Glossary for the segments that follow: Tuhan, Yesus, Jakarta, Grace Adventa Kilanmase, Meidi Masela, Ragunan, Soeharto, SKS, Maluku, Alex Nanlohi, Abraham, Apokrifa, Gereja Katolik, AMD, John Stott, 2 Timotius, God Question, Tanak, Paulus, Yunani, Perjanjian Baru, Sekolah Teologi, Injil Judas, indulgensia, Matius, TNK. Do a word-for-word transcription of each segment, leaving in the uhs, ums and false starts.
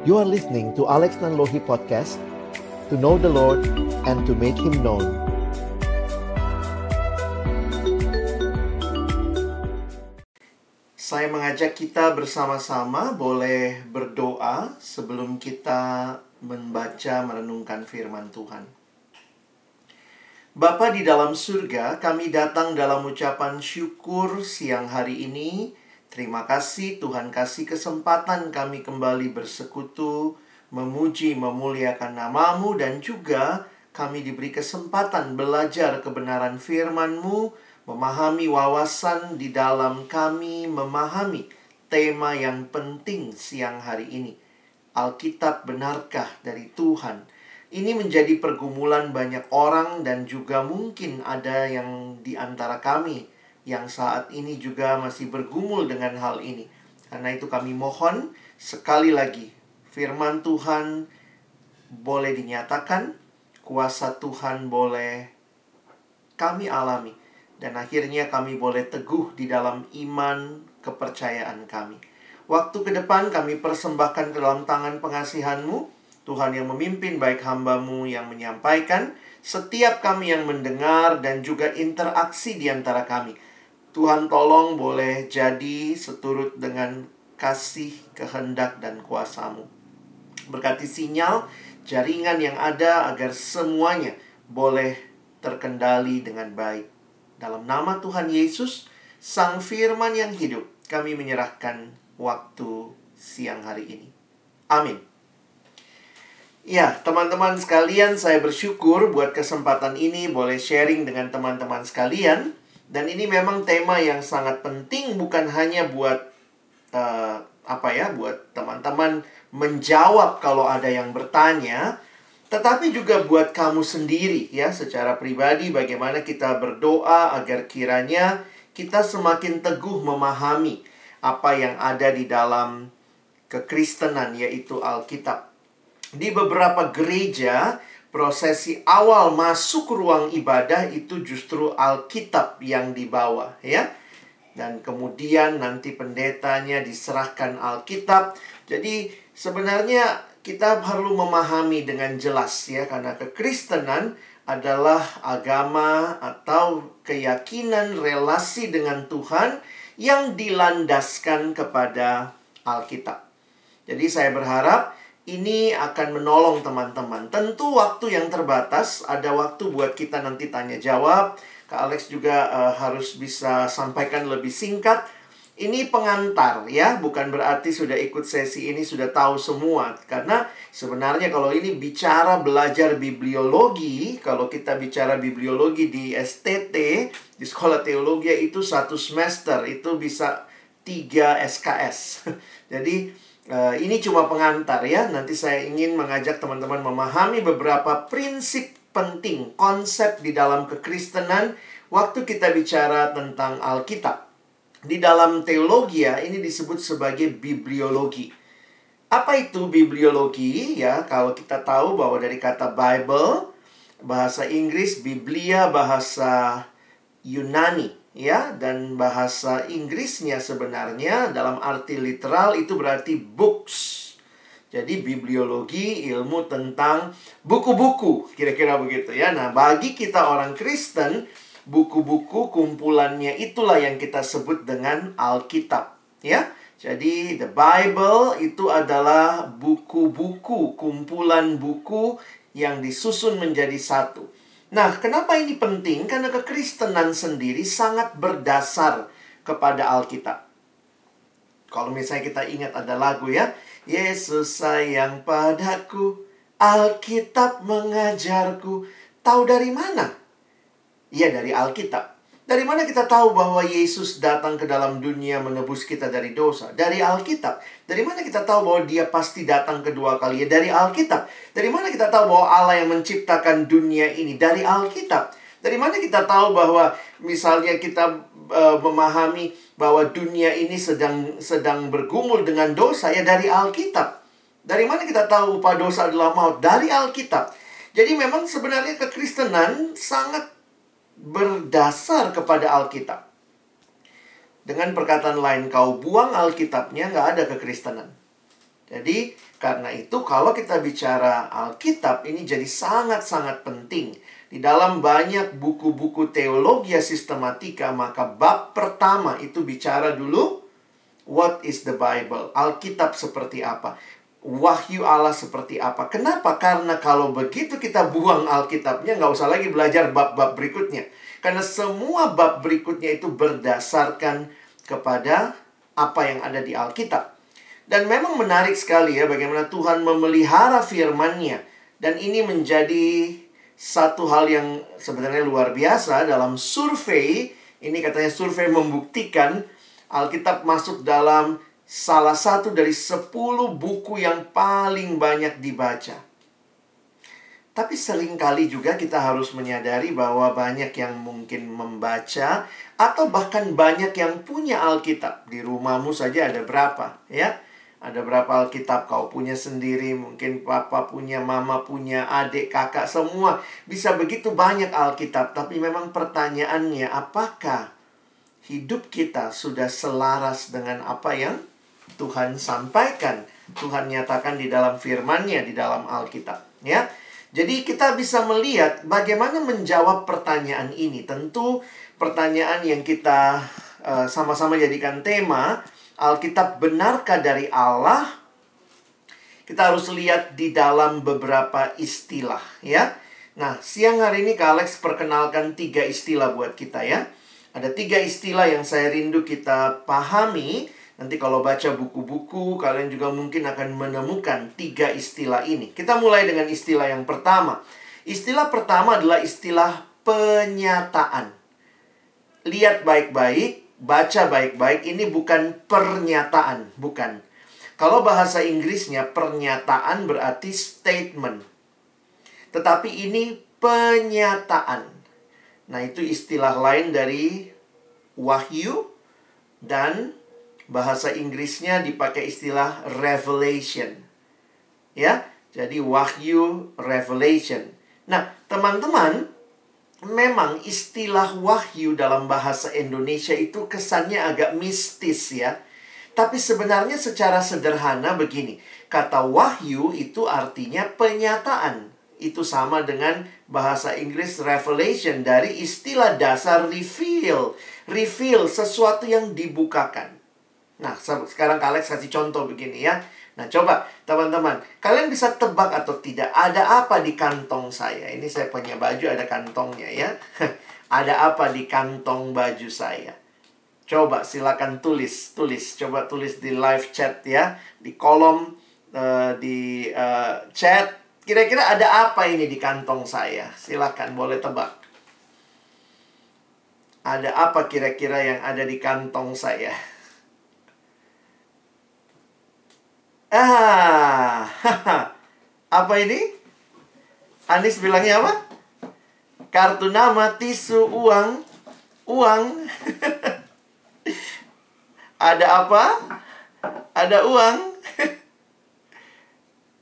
You are listening to Alex Nanlohi Podcast, to know the Lord and to make Him known. Saya mengajak kita bersama-sama boleh berdoa sebelum kita membaca merenungkan firman Tuhan. Bapa di dalam surga, kami datang dalam ucapan syukur siang hari ini. Terima kasih Tuhan, kasih kesempatan kami kembali bersekutu, memuji, memuliakan namamu, dan juga kami diberi kesempatan belajar kebenaran firman-Mu, memahami wawasan di dalam kami, memahami tema yang penting siang hari ini. Alkitab benarkah dari Tuhan? Ini menjadi pergumulan banyak orang dan juga mungkin ada yang di antara kami yang saat ini juga masih bergumul dengan hal ini. Karena itu kami mohon sekali lagi firman Tuhan boleh dinyatakan, kuasa Tuhan boleh kami alami, dan akhirnya kami boleh teguh di dalam iman kepercayaan kami. Waktu ke depan kami persembahkan ke dalam tangan pengasihan-Mu, Tuhan yang memimpin baik hamba-Mu yang menyampaikan, setiap kami yang mendengar, dan juga interaksi di antara kami. Tuhan tolong boleh jadi seturut dengan kasih, kehendak, dan kuasa-Mu. Berkati sinyal, jaringan yang ada agar semuanya boleh terkendali dengan baik. Dalam nama Tuhan Yesus, Sang Firman yang hidup, kami menyerahkan waktu siang hari ini. Amin. Ya, teman-teman sekalian, saya bersyukur buat kesempatan ini boleh sharing dengan teman-teman sekalian. Dan ini memang tema yang sangat penting, bukan hanya buat uh, apa ya, buat teman-teman menjawab kalau ada yang bertanya, tetapi juga buat kamu sendiri ya, secara pribadi bagaimana kita berdoa agar kiranya kita semakin teguh memahami apa yang ada di dalam kekristenan, yaitu Alkitab. Di beberapa gereja, prosesi awal masuk ruang ibadah itu justru Alkitab yang dibawa, ya. Dan kemudian nanti pendetanya diserahkan Alkitab. Jadi sebenarnya kita perlu memahami dengan jelas ya, karena kekristenan adalah agama atau keyakinan relasi dengan Tuhan yang dilandaskan kepada Alkitab. Jadi saya berharap ini akan menolong teman-teman. Tentu waktu yang terbatas, ada waktu buat kita nanti tanya jawab. Kak Alex juga uh, harus bisa sampaikan lebih singkat. Ini pengantar ya, bukan berarti sudah ikut sesi ini sudah tahu semua. Karena sebenarnya kalau ini bicara belajar bibliologi, kalau kita bicara bibliologi di S T T, di Sekolah Teologi, itu satu semester itu bisa tiga S K S. Jadi Uh, ini cuma pengantar ya, nanti saya ingin mengajak teman-teman memahami beberapa prinsip penting, konsep di dalam kekristenan waktu kita bicara tentang Alkitab. Di dalam teologi ya, ini disebut sebagai bibliologi. Apa itu bibliologi? Ya, kalau kita tahu bahwa dari kata Bible, bahasa Inggris, Biblia, bahasa Yunani. Ya, dan bahasa Inggrisnya sebenarnya dalam arti literal itu berarti books. Jadi bibliologi ilmu tentang buku-buku, kira-kira begitu ya. Nah, bagi kita orang Kristen, buku-buku kumpulannya itulah yang kita sebut dengan Alkitab, ya. Jadi the Bible itu adalah buku-buku, kumpulan buku yang disusun menjadi satu. Nah, kenapa ini penting? Karena kekristenan sendiri sangat berdasar kepada Alkitab. Kalau misalnya kita ingat ada lagu ya, Yesus sayang padaku, Alkitab mengajarku. Tahu dari mana? Ya, dari Alkitab. Dari mana kita tahu bahwa Yesus datang ke dalam dunia menebus kita dari dosa? Dari Alkitab. Dari mana kita tahu bahwa Dia pasti datang kedua kali? Ya, dari Alkitab. Dari mana kita tahu bahwa Allah yang menciptakan dunia ini? Dari Alkitab. Dari mana kita tahu bahwa misalnya kita uh, memahami bahwa dunia ini sedang sedang bergumul dengan dosa? Ya, dari Alkitab. Dari mana kita tahu upah dosa adalah maut? Dari Alkitab. Jadi memang sebenarnya kekristenan sangat berdasar kepada Alkitab. Dengan perkataan lain, kau buang Alkitabnya, nggak ada kekristenan. Jadi karena itu kalau kita bicara Alkitab ini jadi sangat-sangat penting. Di dalam banyak buku-buku teologi sistematika, maka bab pertama itu bicara dulu what is the Bible? Alkitab seperti apa? Wahyu Allah seperti apa? Kenapa? Karena kalau begitu kita buang Alkitabnya, nggak usah lagi belajar bab-bab berikutnya. Karena semua bab berikutnya itu berdasarkan kepada apa yang ada di Alkitab. Dan memang menarik sekali ya bagaimana Tuhan memelihara firman-Nya. Dan ini menjadi satu hal yang sebenarnya luar biasa dalam survei. Ini katanya survei membuktikan Alkitab masuk dalam salah satu dari sepuluh buku yang paling banyak dibaca. Tapi seringkali juga kita harus menyadari bahwa banyak yang mungkin membaca atau bahkan banyak yang punya Alkitab. Di rumahmu saja ada berapa ya? Ada berapa Alkitab kau punya sendiri, mungkin papa punya, mama punya, adik, kakak, semua. Bisa begitu banyak Alkitab, tapi memang pertanyaannya, apakah hidup kita sudah selaras dengan apa yang Tuhan sampaikan? Tuhan nyatakan di dalam firman-Nya, di dalam Alkitab. Ya, jadi kita bisa melihat bagaimana menjawab pertanyaan ini. Tentu pertanyaan yang kita uh, sama-sama jadikan tema, Alkitab benarkah dari Allah? Kita harus lihat di dalam beberapa istilah ya. Nah, siang hari ini Kak Alex perkenalkan tiga istilah buat kita ya. Ada tiga istilah yang saya rindu kita pahami. Nanti kalau baca buku-buku, kalian juga mungkin akan menemukan tiga istilah ini. Kita mulai dengan istilah yang pertama. Istilah pertama adalah istilah penyataan. Lihat baik-baik. Baca baik-baik, ini bukan pernyataan, bukan. Kalau bahasa Inggrisnya, pernyataan berarti statement. Tetapi ini penyataan. Nah, itu istilah lain dari wahyu, dan bahasa Inggrisnya dipakai istilah revelation. Ya, jadi wahyu, revelation. Nah, teman-teman, memang istilah wahyu dalam bahasa Indonesia itu kesannya agak mistis ya. Tapi sebenarnya secara sederhana begini. Kata wahyu itu artinya penyataan. Itu sama dengan bahasa Inggris revelation, dari istilah dasar reveal. Reveal, sesuatu yang dibukakan. Nah, sekarang Kak Alex kasih contoh begini ya. Nah, coba teman-teman, kalian bisa tebak atau tidak ada apa di kantong saya. Ini saya punya baju ada kantongnya ya. Ada apa di kantong baju saya? Coba silakan tulis, tulis. Coba tulis di live chat ya, di kolom uh, di uh, chat. Kira-kira ada apa ini di kantong saya? Silakan, boleh tebak. Ada apa kira-kira yang ada di kantong saya? Ah, apa ini? Anies bilangnya apa? Kartu nama, tisu, uang, uang. Ada apa? Ada uang.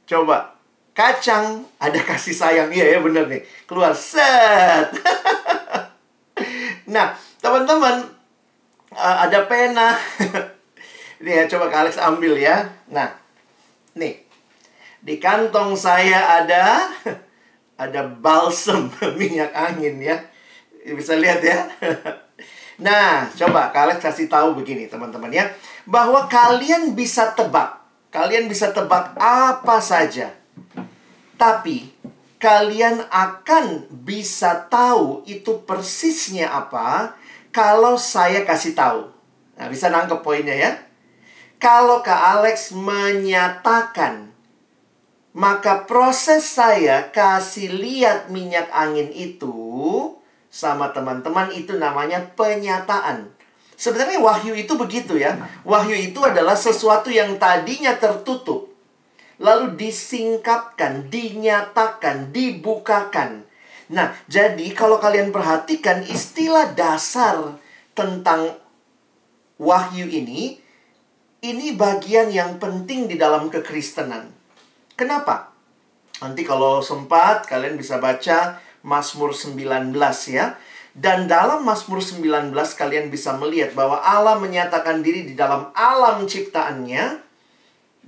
Coba, kacang, ada kasih sayang. Iya ya, bener nih. Keluar, set. Nah, teman-teman, ada pena. Ini ya, coba Kak Alex ambil ya. Nah, nih, di kantong saya ada ada balsam minyak angin ya. Bisa lihat ya. Nah, coba Kak Alex kasih tahu begini teman-teman ya, bahwa kalian bisa tebak. Kalian bisa tebak apa saja. Tapi kalian akan bisa tahu itu persisnya apa kalau saya kasih tahu. Nah, bisa nangkep poinnya ya. Kalau Kak Alex menyatakan, maka proses saya kasih lihat minyak angin itu sama teman-teman itu namanya penyataan. Sebenarnya wahyu itu begitu ya. Wahyu itu adalah sesuatu yang tadinya tertutup, lalu disingkapkan, dinyatakan, dibukakan. Nah, jadi kalau kalian perhatikan istilah dasar tentang wahyu ini, ini bagian yang penting di dalam kekristenan. Kenapa? Nanti kalau sempat, kalian bisa baca Mazmur sembilan belas ya. Dan dalam Mazmur sembilan belas, kalian bisa melihat bahwa Allah menyatakan diri di dalam alam ciptaannya.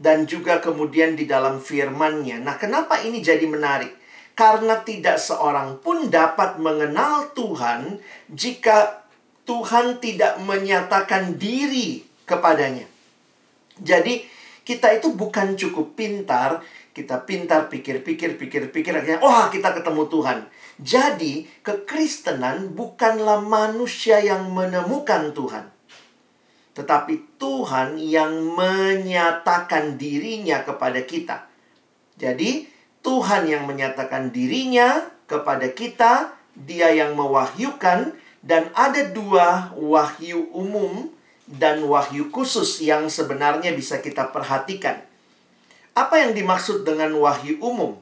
dan juga kemudian di dalam firman-Nya. Nah, kenapa ini jadi menarik? Karena tidak seorang pun dapat mengenal Tuhan jika Tuhan tidak menyatakan diri kepadanya. Jadi, kita itu bukan cukup pintar, kita pintar pikir-pikir, pikir-pikir, akhirnya, oh, kita ketemu Tuhan. Jadi, kekristenan bukanlah manusia yang menemukan Tuhan, tetapi Tuhan yang menyatakan dirinya kepada kita. Jadi, Tuhan yang menyatakan dirinya kepada kita, Dia yang mewahyukan, dan ada dua wahyu umum dan wahyu khusus yang sebenarnya bisa kita perhatikan. Apa yang dimaksud dengan wahyu umum?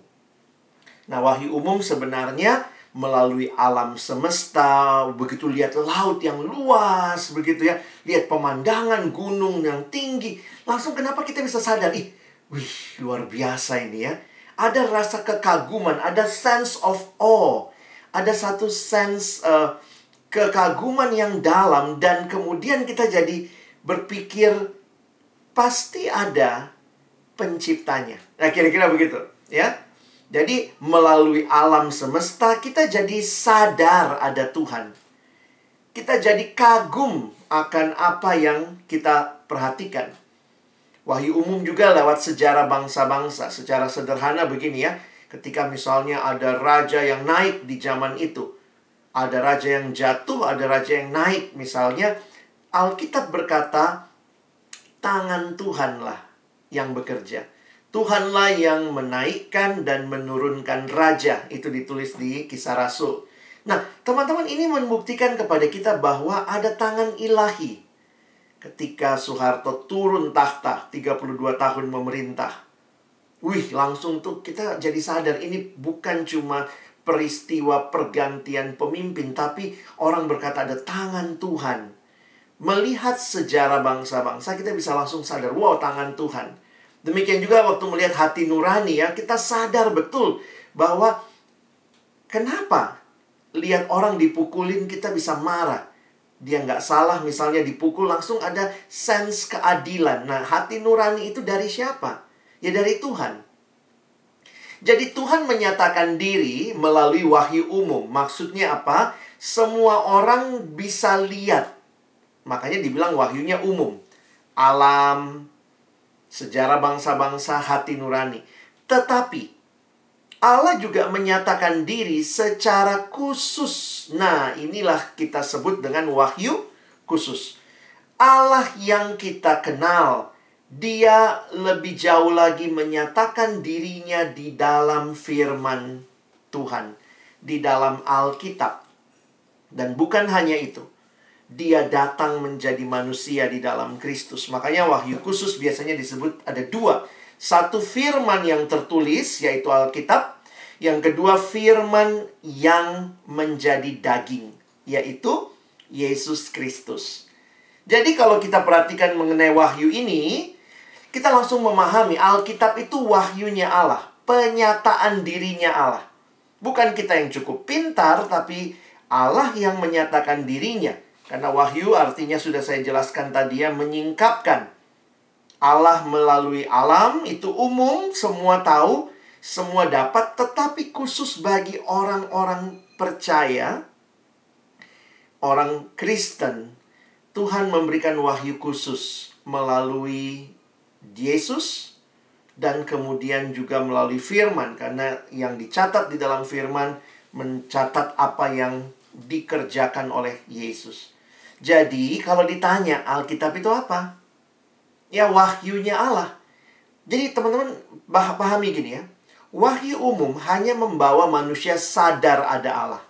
Nah, wahyu umum sebenarnya melalui alam semesta, begitu lihat laut yang luas, begitu ya, lihat pemandangan gunung yang tinggi, langsung kenapa kita bisa sadar, ih, wih, luar biasa ini ya. Ada rasa kekaguman, ada sense of awe, ada satu sense uh, kekaguman yang dalam, dan kemudian kita jadi berpikir pasti ada penciptanya. Nah, kira-kira begitu ya. Jadi, melalui alam semesta, kita jadi sadar ada Tuhan. Kita jadi kagum akan apa yang kita perhatikan. Wahyu umum juga lewat sejarah bangsa-bangsa. Secara sederhana begini ya, ketika misalnya ada raja yang naik di zaman itu, ada raja yang jatuh, ada raja yang naik misalnya, Alkitab berkata, tangan Tuhanlah yang bekerja. Tuhanlah yang menaikkan dan menurunkan raja. Itu ditulis di Kisah Rasul. Nah, teman-teman, ini membuktikan kepada kita bahwa ada tangan ilahi. Ketika Soeharto turun tahta, tiga puluh dua tahun memerintah, wih, langsung tuh kita jadi sadar, ini bukan cuma peristiwa pergantian pemimpin, tapi orang berkata ada tangan Tuhan. Melihat sejarah bangsa-bangsa, kita bisa langsung sadar, wow, tangan Tuhan. Demikian juga waktu melihat hati nurani ya, kita sadar betul bahwa kenapa lihat orang dipukulin kita bisa marah. Dia nggak salah misalnya dipukul, langsung ada sense keadilan. Nah, hati nurani itu dari siapa? Ya dari Tuhan. Jadi Tuhan menyatakan diri melalui wahyu umum. Maksudnya apa? Semua orang bisa lihat. Makanya dibilang wahyunya umum. Alam, sejarah bangsa-bangsa, hati nurani. Tetapi Allah juga menyatakan diri secara khusus. Nah, inilah kita sebut dengan wahyu khusus. Allah yang kita kenal, Dia lebih jauh lagi menyatakan dirinya di dalam firman Tuhan, di dalam Alkitab. Dan bukan hanya itu, Dia datang menjadi manusia di dalam Kristus. Makanya wahyu khusus biasanya disebut ada dua. Satu, firman yang tertulis, yaitu Alkitab. Yang kedua, firman yang menjadi daging, yaitu Yesus Kristus. Jadi kalau kita perhatikan mengenai wahyu ini, kita langsung memahami Alkitab itu wahyunya Allah, penyataan dirinya Allah. Bukan kita yang cukup pintar, tapi Allah yang menyatakan dirinya. Karena wahyu artinya sudah saya jelaskan tadi ya, menyingkapkan. Allah melalui alam itu umum, semua tahu, semua dapat, tetapi khusus bagi orang-orang percaya, orang Kristen, Tuhan memberikan wahyu khusus melalui Yesus dan kemudian juga melalui firman. Karena yang dicatat di dalam firman mencatat apa yang dikerjakan oleh Yesus. Jadi, kalau ditanya Alkitab itu apa? Ya, wahyunya Allah. Jadi, teman-teman, pahami gini ya. Wahyu umum hanya membawa manusia sadar ada Allah.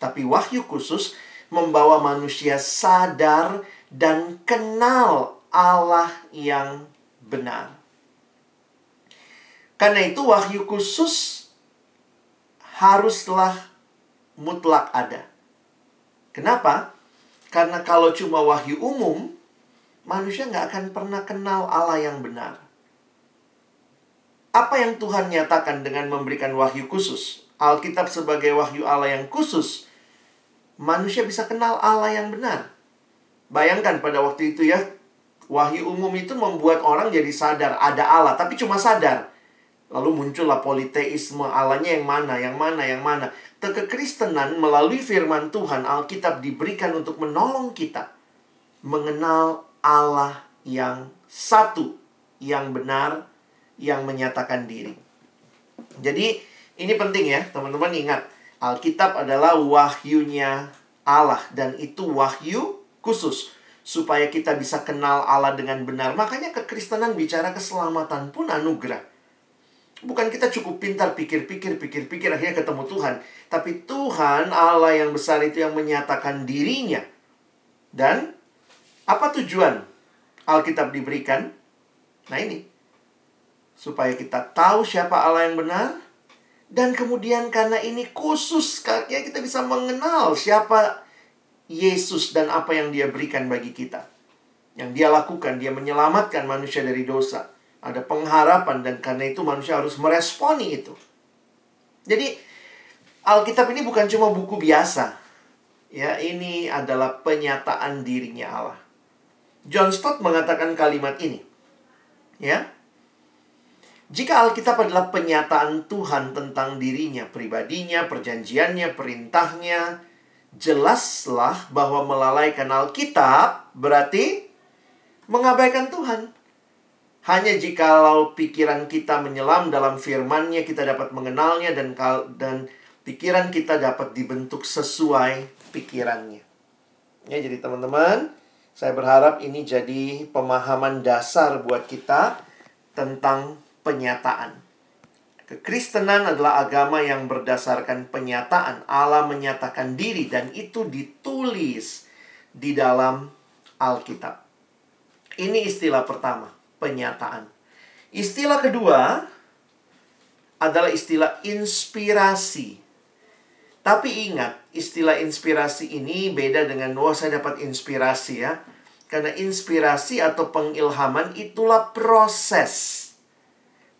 Tapi wahyu khusus membawa manusia sadar dan kenal Allah yang benar. Karena itu, wahyu khusus haruslah mutlak ada. Kenapa? Karena kalau cuma wahyu umum, manusia nggak akan pernah kenal Allah yang benar. Apa yang Tuhan nyatakan dengan memberikan wahyu khusus? Alkitab sebagai wahyu Allah yang khusus, manusia bisa kenal Allah yang benar. Bayangkan pada waktu itu ya, Wahyu umum itu membuat orang jadi sadar ada Allah, tapi cuma sadar. Lalu muncullah politeisme, Allahnya yang mana, yang mana, yang mana. Kekristenan melalui firman Tuhan, Alkitab diberikan untuk menolong kita mengenal Allah yang satu, yang benar, yang menyatakan diri. Jadi ini penting ya, teman-teman ingat. Alkitab adalah wahyunya Allah, dan itu wahyu khusus supaya kita bisa kenal Allah dengan benar. Makanya kekristenan bicara keselamatan pun anugerah. Bukan kita cukup pintar pikir-pikir, pikir-pikir, akhirnya ketemu Tuhan. Tapi Tuhan Allah yang besar itu yang menyatakan dirinya. Dan apa tujuan Alkitab diberikan? Nah ini, supaya kita tahu siapa Allah yang benar. Dan kemudian karena ini khusus, ya, kita bisa mengenal siapa Yesus dan apa yang dia berikan bagi kita. Yang dia lakukan, dia menyelamatkan manusia dari dosa. Ada pengharapan, dan karena itu manusia harus meresponi itu. Jadi Alkitab ini bukan cuma buku biasa, ya, ini adalah penyataan dirinya Allah. John Stott mengatakan kalimat ini, ya, jika Alkitab adalah penyataan Tuhan tentang dirinya, pribadinya, perjanjiannya, perintahnya, jelaslah bahwa melalaikan Alkitab berarti mengabaikan Tuhan. Hanya jikalau pikiran kita menyelam dalam firman-Nya, kita dapat mengenalnya, dan dan pikiran kita dapat dibentuk sesuai pikirannya. Ya, jadi teman-teman, saya berharap ini jadi pemahaman dasar buat kita tentang penyataan. Kekristenan adalah agama yang berdasarkan penyataan. Allah menyatakan diri, dan itu ditulis di dalam Alkitab. Ini istilah pertama, penyataan. Istilah kedua adalah istilah inspirasi. Tapi ingat, istilah inspirasi ini beda dengan wah saya dapat inspirasi ya. Karena inspirasi atau pengilhaman itulah proses.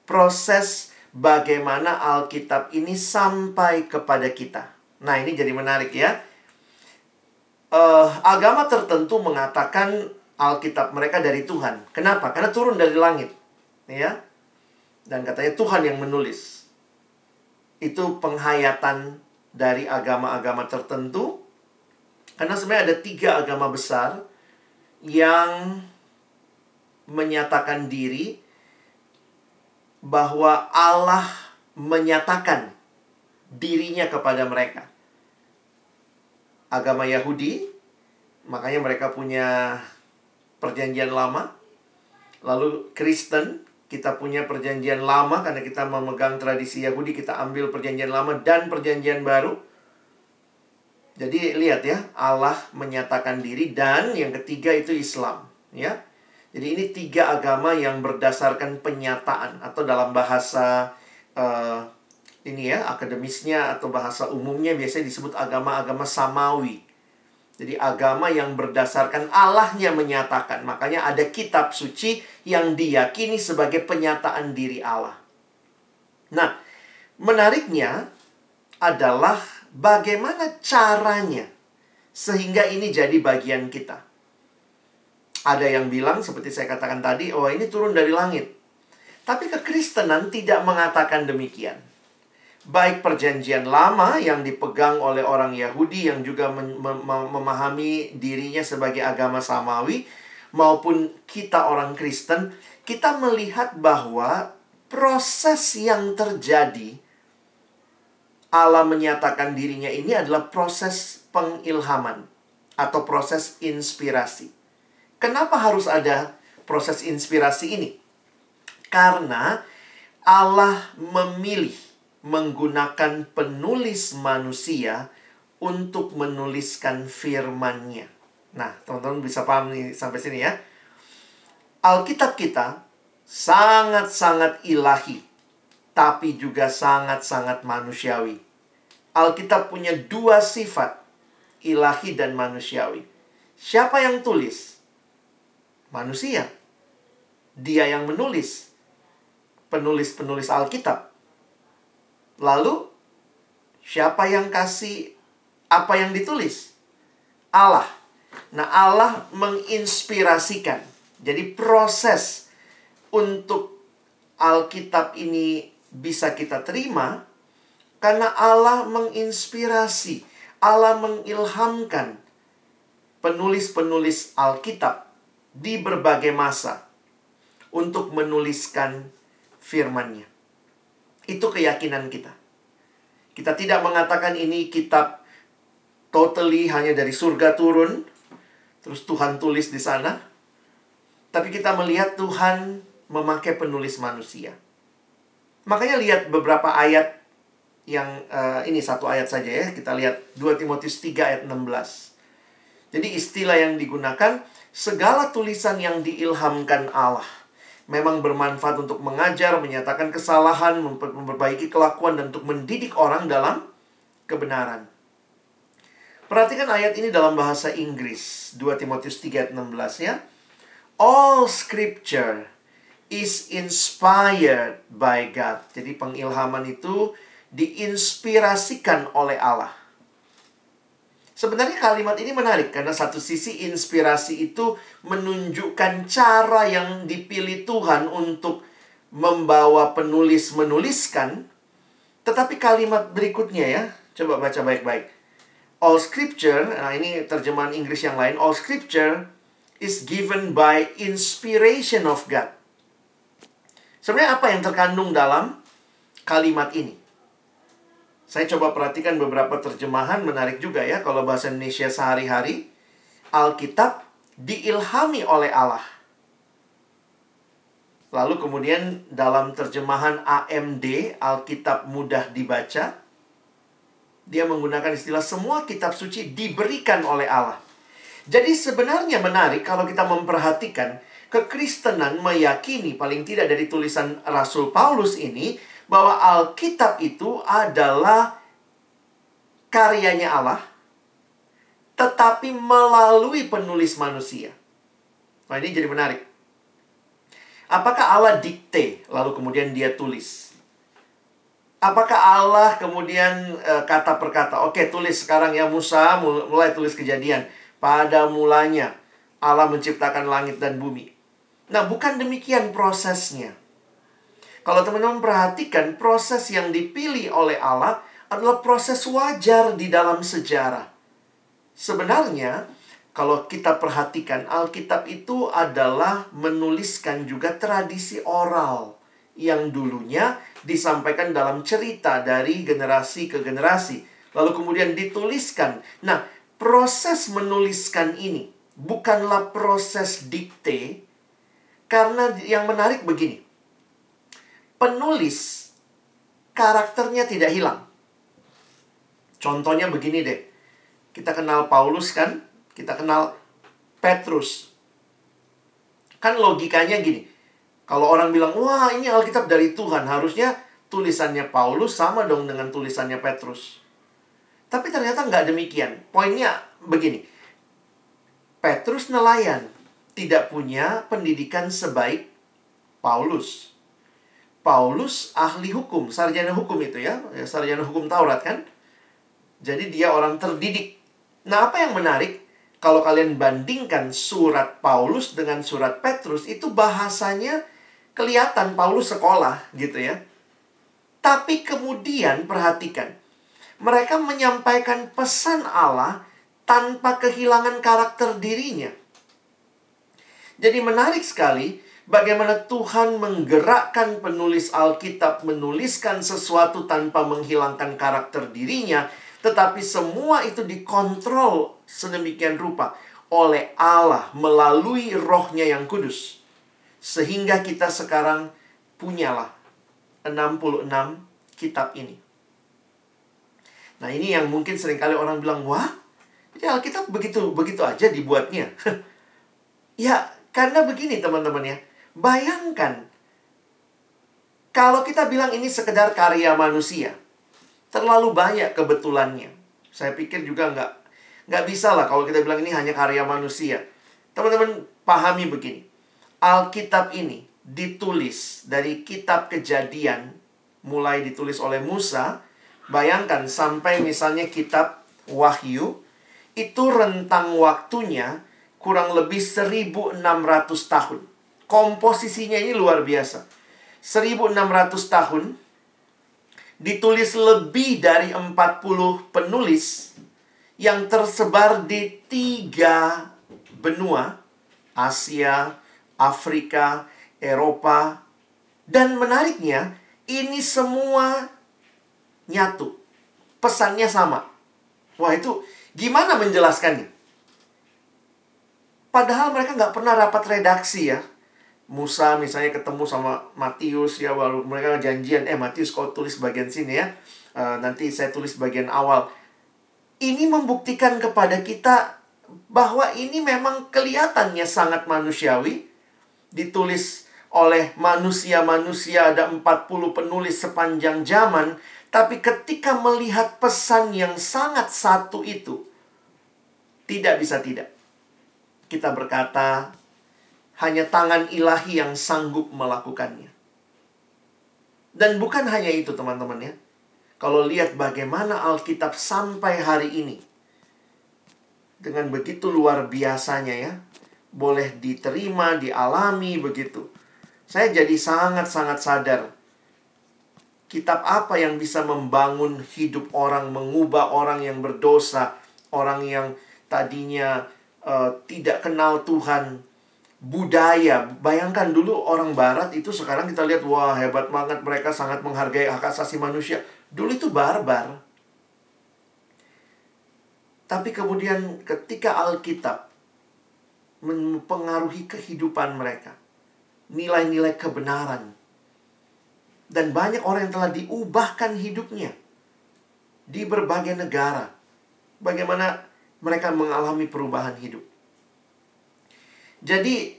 Proses bagaimana Alkitab ini sampai kepada kita. Nah, ini jadi menarik ya. Uh, agama tertentu mengatakan Alkitab mereka dari Tuhan. Kenapa? Karena turun dari langit, ya. Dan katanya Tuhan yang menulis. Itu penghayatan dari agama-agama tertentu. Karena sebenarnya ada tiga agama besar yang menyatakan diri bahwa Allah menyatakan dirinya kepada mereka. Agama Yahudi, makanya mereka punya Perjanjian Lama. Lalu Kristen, kita punya Perjanjian Lama, karena kita memegang tradisi Yahudi, kita ambil Perjanjian Lama dan Perjanjian Baru. Jadi lihat ya, Allah menyatakan diri. Dan yang ketiga itu Islam, ya. Jadi ini tiga agama yang berdasarkan penyataan, atau dalam bahasa uh, ini ya, akademisnya atau bahasa umumnya biasanya disebut agama-agama samawi. Jadi agama yang berdasarkan Allahnya menyatakan. Makanya ada kitab suci yang diyakini sebagai penyataan diri Allah. Nah, menariknya adalah bagaimana caranya sehingga ini jadi bagian kita. Ada yang bilang, seperti saya katakan tadi, oh ini turun dari langit. Tapi kekristenan tidak mengatakan demikian. Baik Perjanjian Lama yang dipegang oleh orang Yahudi yang juga mem- mem- memahami dirinya sebagai agama samawi, maupun kita orang Kristen, kita melihat bahwa proses yang terjadi, Allah menyatakan dirinya ini adalah proses pengilhaman atau proses inspirasi. Kenapa harus ada proses inspirasi ini? Karena Allah memilih menggunakan penulis manusia untuk menuliskan firman-Nya. Nah, teman-teman bisa paham nih sampai sini ya. Alkitab kita sangat-sangat ilahi, tapi juga sangat-sangat manusiawi. Alkitab punya dua sifat, ilahi dan manusiawi. Siapa yang tulis? Manusia. Dia yang menulis. Penulis-penulis Alkitab. Lalu, siapa yang kasih apa yang ditulis? Allah. Nah, Allah menginspirasikan. Jadi proses untuk Alkitab ini bisa kita terima karena Allah menginspirasi, Allah mengilhamkan penulis-penulis Alkitab di berbagai masa untuk menuliskan firman-Nya. Itu keyakinan kita. Kita tidak mengatakan ini kitab totally hanya dari surga turun, terus Tuhan tulis di sana. Tapi kita melihat Tuhan memakai penulis manusia. Makanya lihat beberapa ayat yang uh, ini satu ayat saja ya. Kita lihat dua Timotius tiga ayat enam belas. Jadi istilah yang digunakan, segala tulisan yang diilhamkan Allah memang bermanfaat untuk mengajar, menyatakan kesalahan, memperbaiki kelakuan, dan untuk mendidik orang dalam kebenaran. Perhatikan ayat ini dalam bahasa Inggris, dua Timotius tiga ayat enam belas ya. All scripture is inspired by God. Jadi pengilhaman itu diinspirasikan oleh Allah. Sebenarnya kalimat ini menarik karena satu sisi inspirasi itu menunjukkan cara yang dipilih Tuhan untuk membawa penulis menuliskan. Tetapi kalimat berikutnya ya, coba baca baik-baik. All scripture, nah ini terjemahan Inggris yang lain, all scripture is given by inspiration of God. Sebenarnya apa yang terkandung dalam kalimat ini? Saya coba perhatikan beberapa terjemahan, menarik juga ya, kalau bahasa Indonesia sehari-hari. Alkitab diilhami oleh Allah. Lalu kemudian dalam terjemahan A M D, Alkitab mudah dibaca. Dia menggunakan istilah semua kitab suci diberikan oleh Allah. Jadi sebenarnya menarik kalau kita memperhatikan, kekristenan meyakini paling tidak dari tulisan Rasul Paulus ini, bahwa Alkitab itu adalah karyanya Allah, tetapi melalui penulis manusia. Nah ini jadi menarik. Apakah Allah dikte, lalu kemudian dia tulis? Apakah Allah kemudian e, kata per kata, oke tulis sekarang ya Musa, mulai tulis Kejadian. Pada mulanya Allah menciptakan langit dan bumi. Nah bukan demikian prosesnya. Kalau teman-teman perhatikan, proses yang dipilih oleh Allah adalah proses wajar di dalam sejarah. Sebenarnya, kalau kita perhatikan, Alkitab itu adalah menuliskan juga tradisi oral yang dulunya disampaikan dalam cerita dari generasi ke generasi, lalu kemudian dituliskan. Nah, proses menuliskan ini bukanlah proses dikte, karena yang menarik begini. Penulis, karakternya tidak hilang. Contohnya begini deh. Kita kenal Paulus kan? Kita kenal Petrus. Kan logikanya gini. Kalau orang bilang, wah ini Alkitab dari Tuhan. Harusnya tulisannya Paulus sama dong dengan tulisannya Petrus. Tapi ternyata nggak demikian. Poinnya begini. Petrus nelayan. Tidak punya pendidikan sebaik Paulus. Paulus ahli hukum, sarjana hukum itu ya, sarjana hukum Taurat kan. Jadi dia orang terdidik. Nah apa yang menarik, kalau kalian bandingkan surat Paulus dengan surat Petrus, itu bahasanya kelihatan Paulus sekolah gitu ya. Tapi kemudian perhatikan, mereka menyampaikan pesan Allah tanpa kehilangan karakter dirinya. Jadi menarik sekali, bagaimana Tuhan menggerakkan penulis Alkitab menuliskan sesuatu tanpa menghilangkan karakter dirinya, tetapi semua itu dikontrol sedemikian rupa oleh Allah melalui Roh-Nya yang kudus. Sehingga kita sekarang punyalah enam puluh enam kitab ini. Nah ini yang mungkin seringkali orang bilang, wah, jadi Alkitab begitu, begitu aja dibuatnya. Ya, karena begini teman-teman ya. Bayangkan, kalau kita bilang ini sekedar karya manusia, terlalu banyak kebetulannya. Saya pikir juga nggak, nggak bisa lah kalau kita bilang ini hanya karya manusia. Teman-teman pahami begini, Alkitab ini ditulis dari kitab Kejadian, mulai ditulis oleh Musa, bayangkan sampai misalnya kitab Wahyu, itu rentang waktunya kurang lebih seribu enam ratus tahun. Komposisinya ini luar biasa. seribu enam ratus tahun ditulis lebih dari empat puluh penulis yang tersebar di tiga benua, Asia, Afrika, Eropa. Dan menariknya, ini semua nyatu. Pesannya sama. Wah, itu gimana menjelaskannya? Padahal mereka nggak pernah rapat redaksi ya. Musa misalnya ketemu sama Matius ya, baru mereka janjian, eh Matius kau tulis bagian sini ya, e, nanti saya tulis bagian awal. Ini membuktikan kepada kita bahwa ini memang kelihatannya sangat manusiawi, ditulis oleh manusia-manusia, ada empat puluh penulis sepanjang zaman, tapi ketika melihat pesan yang sangat satu itu, tidak bisa tidak. Kita berkata, hanya tangan ilahi yang sanggup melakukannya. Dan bukan hanya itu teman-teman ya. Kalau lihat bagaimana Alkitab sampai hari ini. Dengan begitu luar biasanya ya. Boleh diterima, dialami begitu. Saya jadi sangat-sangat sadar. Kitab apa yang bisa membangun hidup orang, mengubah orang yang berdosa. Orang yang tadinya uh, tidak kenal Tuhan. Budaya, bayangkan dulu orang barat itu sekarang kita lihat, wah hebat banget mereka sangat menghargai hak asasi manusia. Dulu itu barbar. Tapi kemudian ketika Alkitab mempengaruhi kehidupan mereka, nilai-nilai kebenaran. Dan banyak orang yang telah diubahkan hidupnya di berbagai negara. Bagaimana mereka mengalami perubahan hidup. Jadi,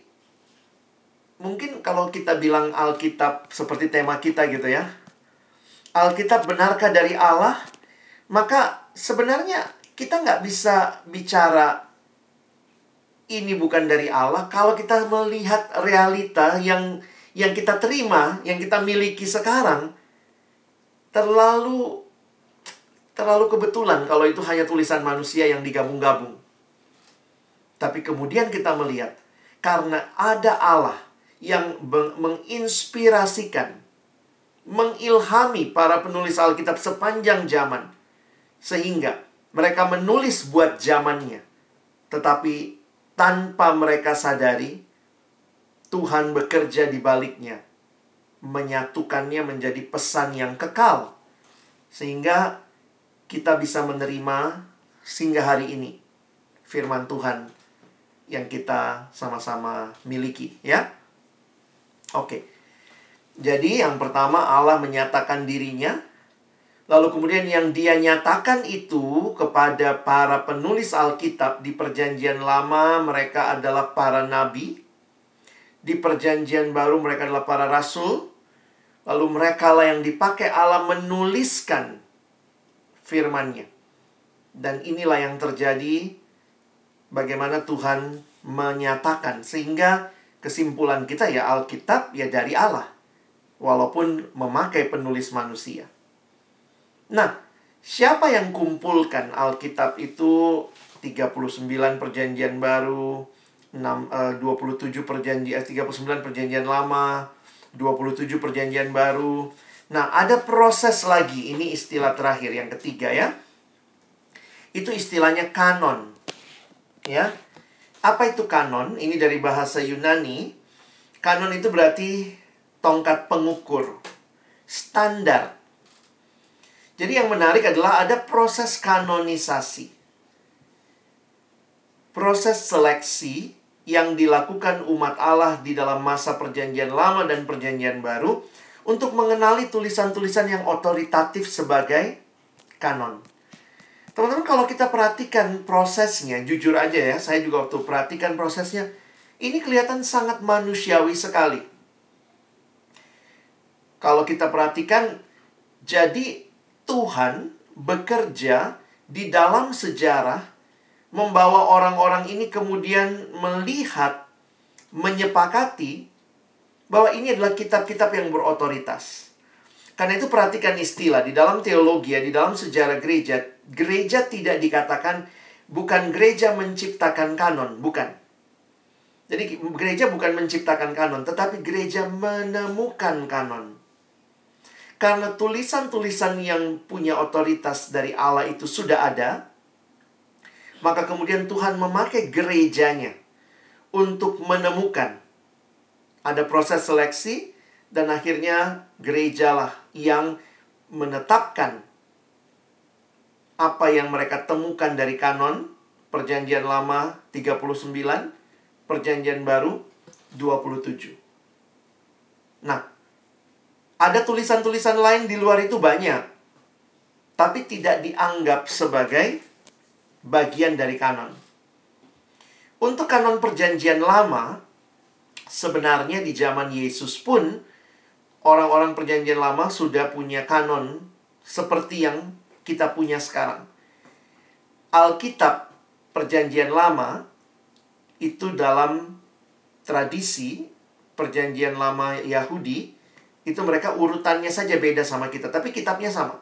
mungkin kalau kita bilang Alkitab seperti tema kita gitu ya. Alkitab benarkah dari Allah? Maka sebenarnya kita nggak bisa bicara ini bukan dari Allah kalau kita melihat realita yang yang kita terima, yang kita miliki sekarang. Terlalu, terlalu kebetulan kalau itu hanya tulisan manusia yang digabung-gabung. Tapi kemudian kita melihat, karena ada Allah yang menginspirasikan, mengilhami para penulis Alkitab sepanjang zaman, sehingga mereka menulis buat zamannya. Tetapi tanpa mereka sadari, Tuhan bekerja di baliknya, menyatukannya menjadi pesan yang kekal, sehingga kita bisa menerima sehingga hari ini firman Tuhan yang kita sama-sama miliki, ya. Oke. Jadi yang pertama Allah menyatakan dirinya. Lalu kemudian yang dia nyatakan itu kepada para penulis Alkitab. Di Perjanjian Lama mereka adalah para nabi. Di Perjanjian Baru mereka adalah para rasul. Lalu merekalah yang dipakai Allah menuliskan firman-Nya. Dan inilah yang terjadi, bagaimana Tuhan menyatakan. Sehingga kesimpulan kita ya, Alkitab ya dari Allah, walaupun memakai penulis manusia. Nah, siapa yang kumpulkan Alkitab itu? Tiga puluh sembilan Perjanjian Baru, dua puluh tujuh perjanjian, tiga puluh sembilan Perjanjian Lama, dua puluh tujuh Perjanjian Baru. Nah, ada proses lagi. Ini istilah terakhir, yang ketiga ya. Itu istilahnya kanon. Ya. Apa itu kanon? Ini dari bahasa Yunani. Kanon itu berarti tongkat pengukur, standar. Jadi yang menarik adalah ada proses kanonisasi. Proses seleksi yang dilakukan umat Allah di dalam masa Perjanjian Lama dan Perjanjian Baru untuk mengenali tulisan-tulisan yang otoritatif sebagai kanon. Teman-teman, kalau kita perhatikan prosesnya, jujur aja ya, saya juga waktu perhatikan prosesnya, ini kelihatan sangat manusiawi sekali. Kalau kita perhatikan, jadi Tuhan bekerja di dalam sejarah, membawa orang-orang ini kemudian melihat, menyepakati bahwa ini adalah kitab-kitab yang berotoritas. Karena itu perhatikan istilah, di dalam teologi, di dalam sejarah gereja, gereja tidak dikatakan, bukan gereja menciptakan kanon, bukan. Jadi gereja bukan menciptakan kanon, tetapi gereja menemukan kanon. Karena tulisan-tulisan yang punya otoritas dari Allah itu sudah ada, maka kemudian Tuhan memakai gerejanya untuk menemukan. Ada proses seleksi, dan akhirnya gerejalah yang menetapkan apa yang mereka temukan dari kanon, Perjanjian Lama tiga puluh sembilan, Perjanjian Baru dua puluh tujuh. Nah, ada tulisan-tulisan lain di luar itu banyak, tapi tidak dianggap sebagai bagian dari kanon. Untuk kanon Perjanjian Lama, sebenarnya di zaman Yesus pun orang-orang Perjanjian Lama sudah punya kanon seperti yang kita punya sekarang. Alkitab Perjanjian Lama itu dalam tradisi Perjanjian Lama Yahudi, itu mereka urutannya saja beda sama kita, tapi kitabnya sama.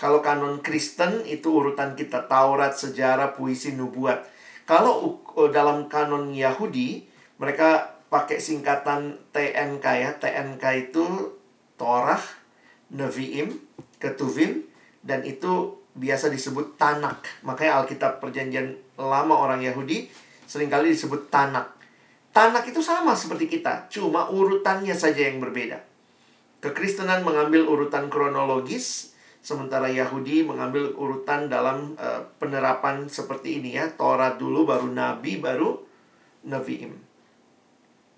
Kalau kanon Kristen itu urutan kita Taurat, sejarah, puisi, nubuat. Kalau dalam kanon Yahudi, mereka pakai singkatan T N K ya. T N K itu Torah, Nevi'im, Ketuvim, dan itu biasa disebut Tanak. Makanya Alkitab Perjanjian Lama orang Yahudi seringkali disebut Tanak. Tanak itu sama seperti kita, cuma urutannya saja yang berbeda. Kekristenan mengambil urutan kronologis, sementara Yahudi mengambil urutan dalam uh, penerapan seperti ini ya. Taurat dulu, baru Nabi, baru Nevi'im.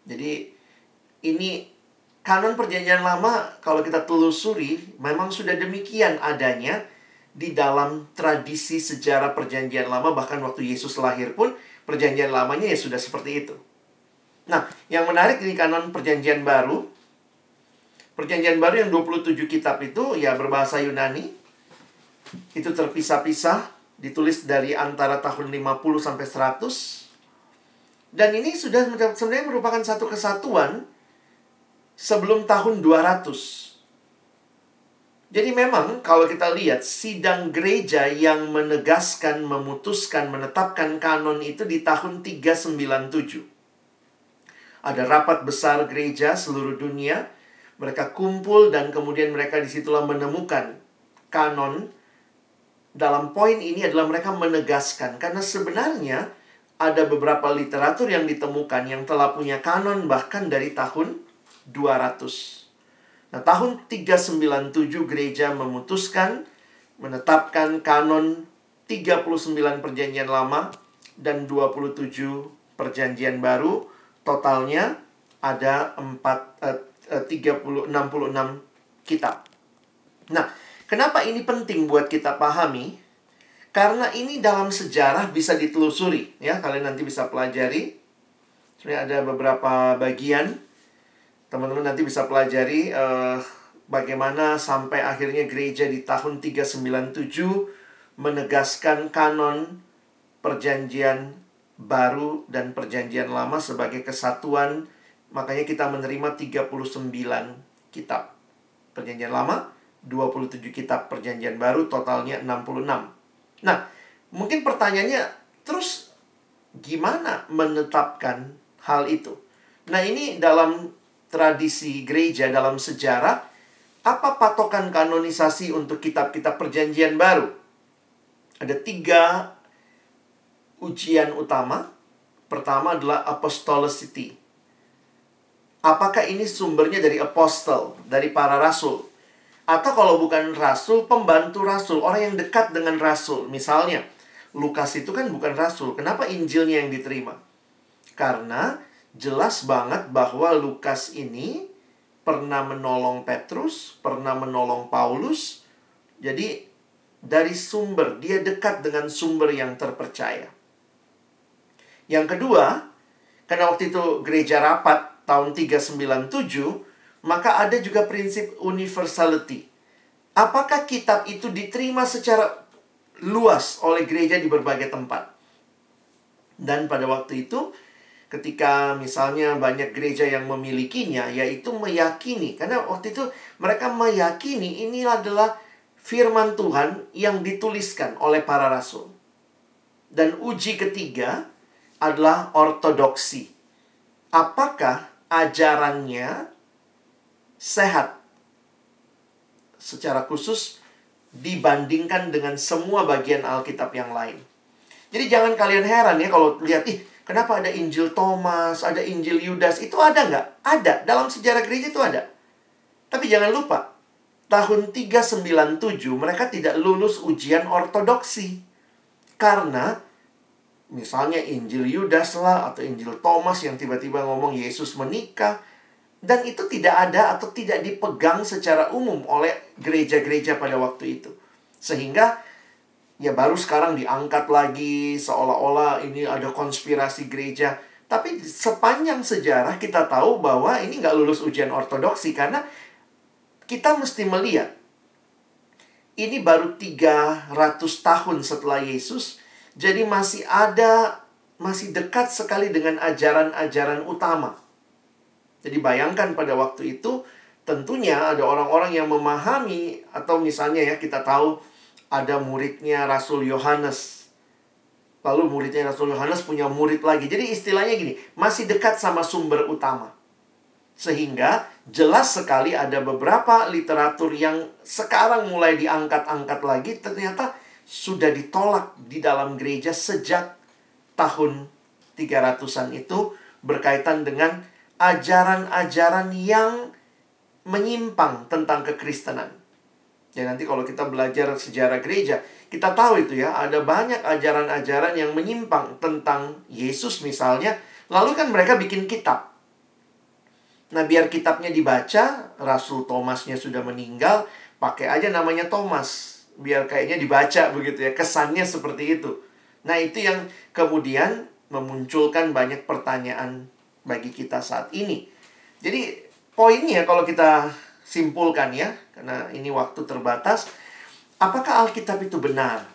Jadi ini kanon Perjanjian Lama kalau kita telusuri memang sudah demikian adanya di dalam tradisi sejarah Perjanjian Lama. Bahkan waktu Yesus lahir pun Perjanjian Lamanya ya sudah seperti itu. Nah, yang menarik di kanon Perjanjian Baru, Perjanjian Baru yang dua puluh tujuh kitab itu ya berbahasa Yunani, itu terpisah-pisah, ditulis dari antara tahun lima puluh sampai seratus. Dan ini sudah sebenarnya merupakan satu kesatuan sebelum tahun dua ratus. Jadi memang kalau kita lihat sidang gereja yang menegaskan, memutuskan, menetapkan kanon itu di tahun tiga sembilan tujuh. Ada rapat besar gereja seluruh dunia, mereka kumpul dan kemudian mereka disitulah menemukan kanon. Dalam poin ini adalah mereka menegaskan, karena sebenarnya ada beberapa literatur yang ditemukan yang telah punya kanon bahkan dari tahun dua ratus. Nah, tahun tiga sembilan tujuh gereja memutuskan menetapkan kanon tiga puluh sembilan Perjanjian Lama dan dua puluh tujuh Perjanjian Baru. Totalnya ada empat, eh, tiga puluh, enam puluh enam kitab. Nah, kenapa ini penting buat kita pahami? Karena ini dalam sejarah bisa ditelusuri ya, kalian nanti bisa pelajari. Sebenarnya ada beberapa bagian. Teman-teman nanti bisa pelajari uh, bagaimana sampai akhirnya gereja di tahun tiga sembilan tujuh menegaskan kanon Perjanjian Baru dan Perjanjian Lama sebagai kesatuan. Makanya kita menerima tiga puluh sembilan kitab Perjanjian Lama, dua puluh tujuh kitab Perjanjian Baru, totalnya enam puluh enam. Nah, mungkin pertanyaannya, terus gimana menetapkan hal itu? Nah, ini dalam tradisi gereja, dalam sejarah, apa patokan kanonisasi untuk kitab-kitab Perjanjian Baru? Ada tiga ujian utama. Pertama adalah apostolicity. Apakah ini sumbernya dari apostol, dari para rasul? Atau kalau bukan rasul, pembantu rasul, orang yang dekat dengan rasul. Misalnya, Lukas itu kan bukan rasul. Kenapa Injilnya yang diterima? Karena jelas banget bahwa Lukas ini pernah menolong Petrus, pernah menolong Paulus. Jadi dari sumber, dia dekat dengan sumber yang terpercaya. Yang kedua, karena waktu itu gereja rapat tahun tiga sembilan tujuh, maka ada juga prinsip universality. Apakah kitab itu diterima secara luas oleh gereja di berbagai tempat? Dan pada waktu itu, ketika misalnya banyak gereja yang memilikinya, yaitu meyakini, karena waktu itu mereka meyakini ini adalah firman Tuhan yang dituliskan oleh para rasul. Dan uji ketiga adalah ortodoksi. apakah ajarannya sehat secara khusus dibandingkan dengan semua bagian Alkitab yang lain. Jadi jangan kalian heran ya kalau lihat, ih kenapa ada Injil Thomas, ada Injil Judas, itu ada nggak? Ada, dalam sejarah gereja itu ada. Tapi jangan lupa, tahun tiga sembilan tujuh mereka tidak lulus ujian ortodoksi. Karena misalnya Injil Judas lah atau Injil Thomas yang tiba-tiba ngomong Yesus menikah. Dan itu tidak ada atau tidak dipegang secara umum oleh gereja-gereja pada waktu itu. Sehingga ya baru sekarang diangkat lagi seolah-olah ini ada konspirasi gereja. Tapi sepanjang sejarah kita tahu bahwa ini nggak lulus ujian ortodoksi. Karena kita mesti melihat ini baru tiga ratus tahun setelah Yesus. Jadi masih ada, masih dekat sekali dengan ajaran-ajaran utama. Jadi bayangkan pada waktu itu, tentunya ada orang-orang yang memahami, atau misalnya ya kita tahu ada muridnya Rasul Yohanes. Lalu muridnya Rasul Yohanes punya murid lagi. Jadi istilahnya gini, masih dekat sama sumber utama. Sehingga jelas sekali ada beberapa literatur yang sekarang mulai diangkat-angkat lagi, ternyata sudah ditolak di dalam gereja sejak tahun tiga ratusan itu berkaitan dengan ajaran-ajaran yang menyimpang tentang kekristenan. Ya nanti kalau kita belajar sejarah gereja, kita tahu itu ya, ada banyak ajaran-ajaran yang menyimpang tentang Yesus misalnya, lalu kan mereka bikin kitab. Nah biar kitabnya dibaca, Rasul Thomasnya sudah meninggal, pakai aja namanya Thomas. Biar kayaknya dibaca begitu ya, kesannya seperti itu. Nah itu yang kemudian memunculkan banyak pertanyaan bagi kita saat ini. Jadi poinnya kalau kita simpulkan ya, karena ini waktu terbatas, apakah Alkitab itu benar?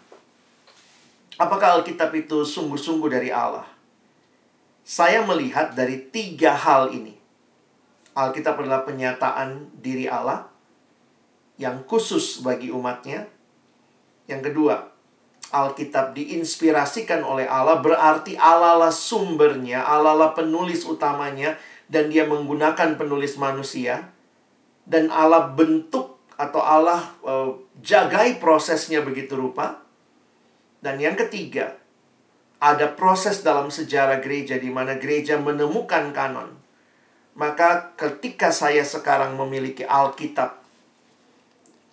Apakah Alkitab itu sungguh-sungguh dari Allah? Saya melihat dari tiga hal ini. Alkitab adalah penyataan diri Allah yang khusus bagi umatnya. Yang kedua, Alkitab diinspirasikan oleh Allah, berarti Allah lah sumbernya, Allah lah penulis utamanya, dan dia menggunakan penulis manusia. Dan Allah bentuk atau Allah e, jagai prosesnya begitu rupa. Dan yang ketiga, ada proses dalam sejarah gereja di mana gereja menemukan kanon. Maka ketika saya sekarang memiliki Alkitab,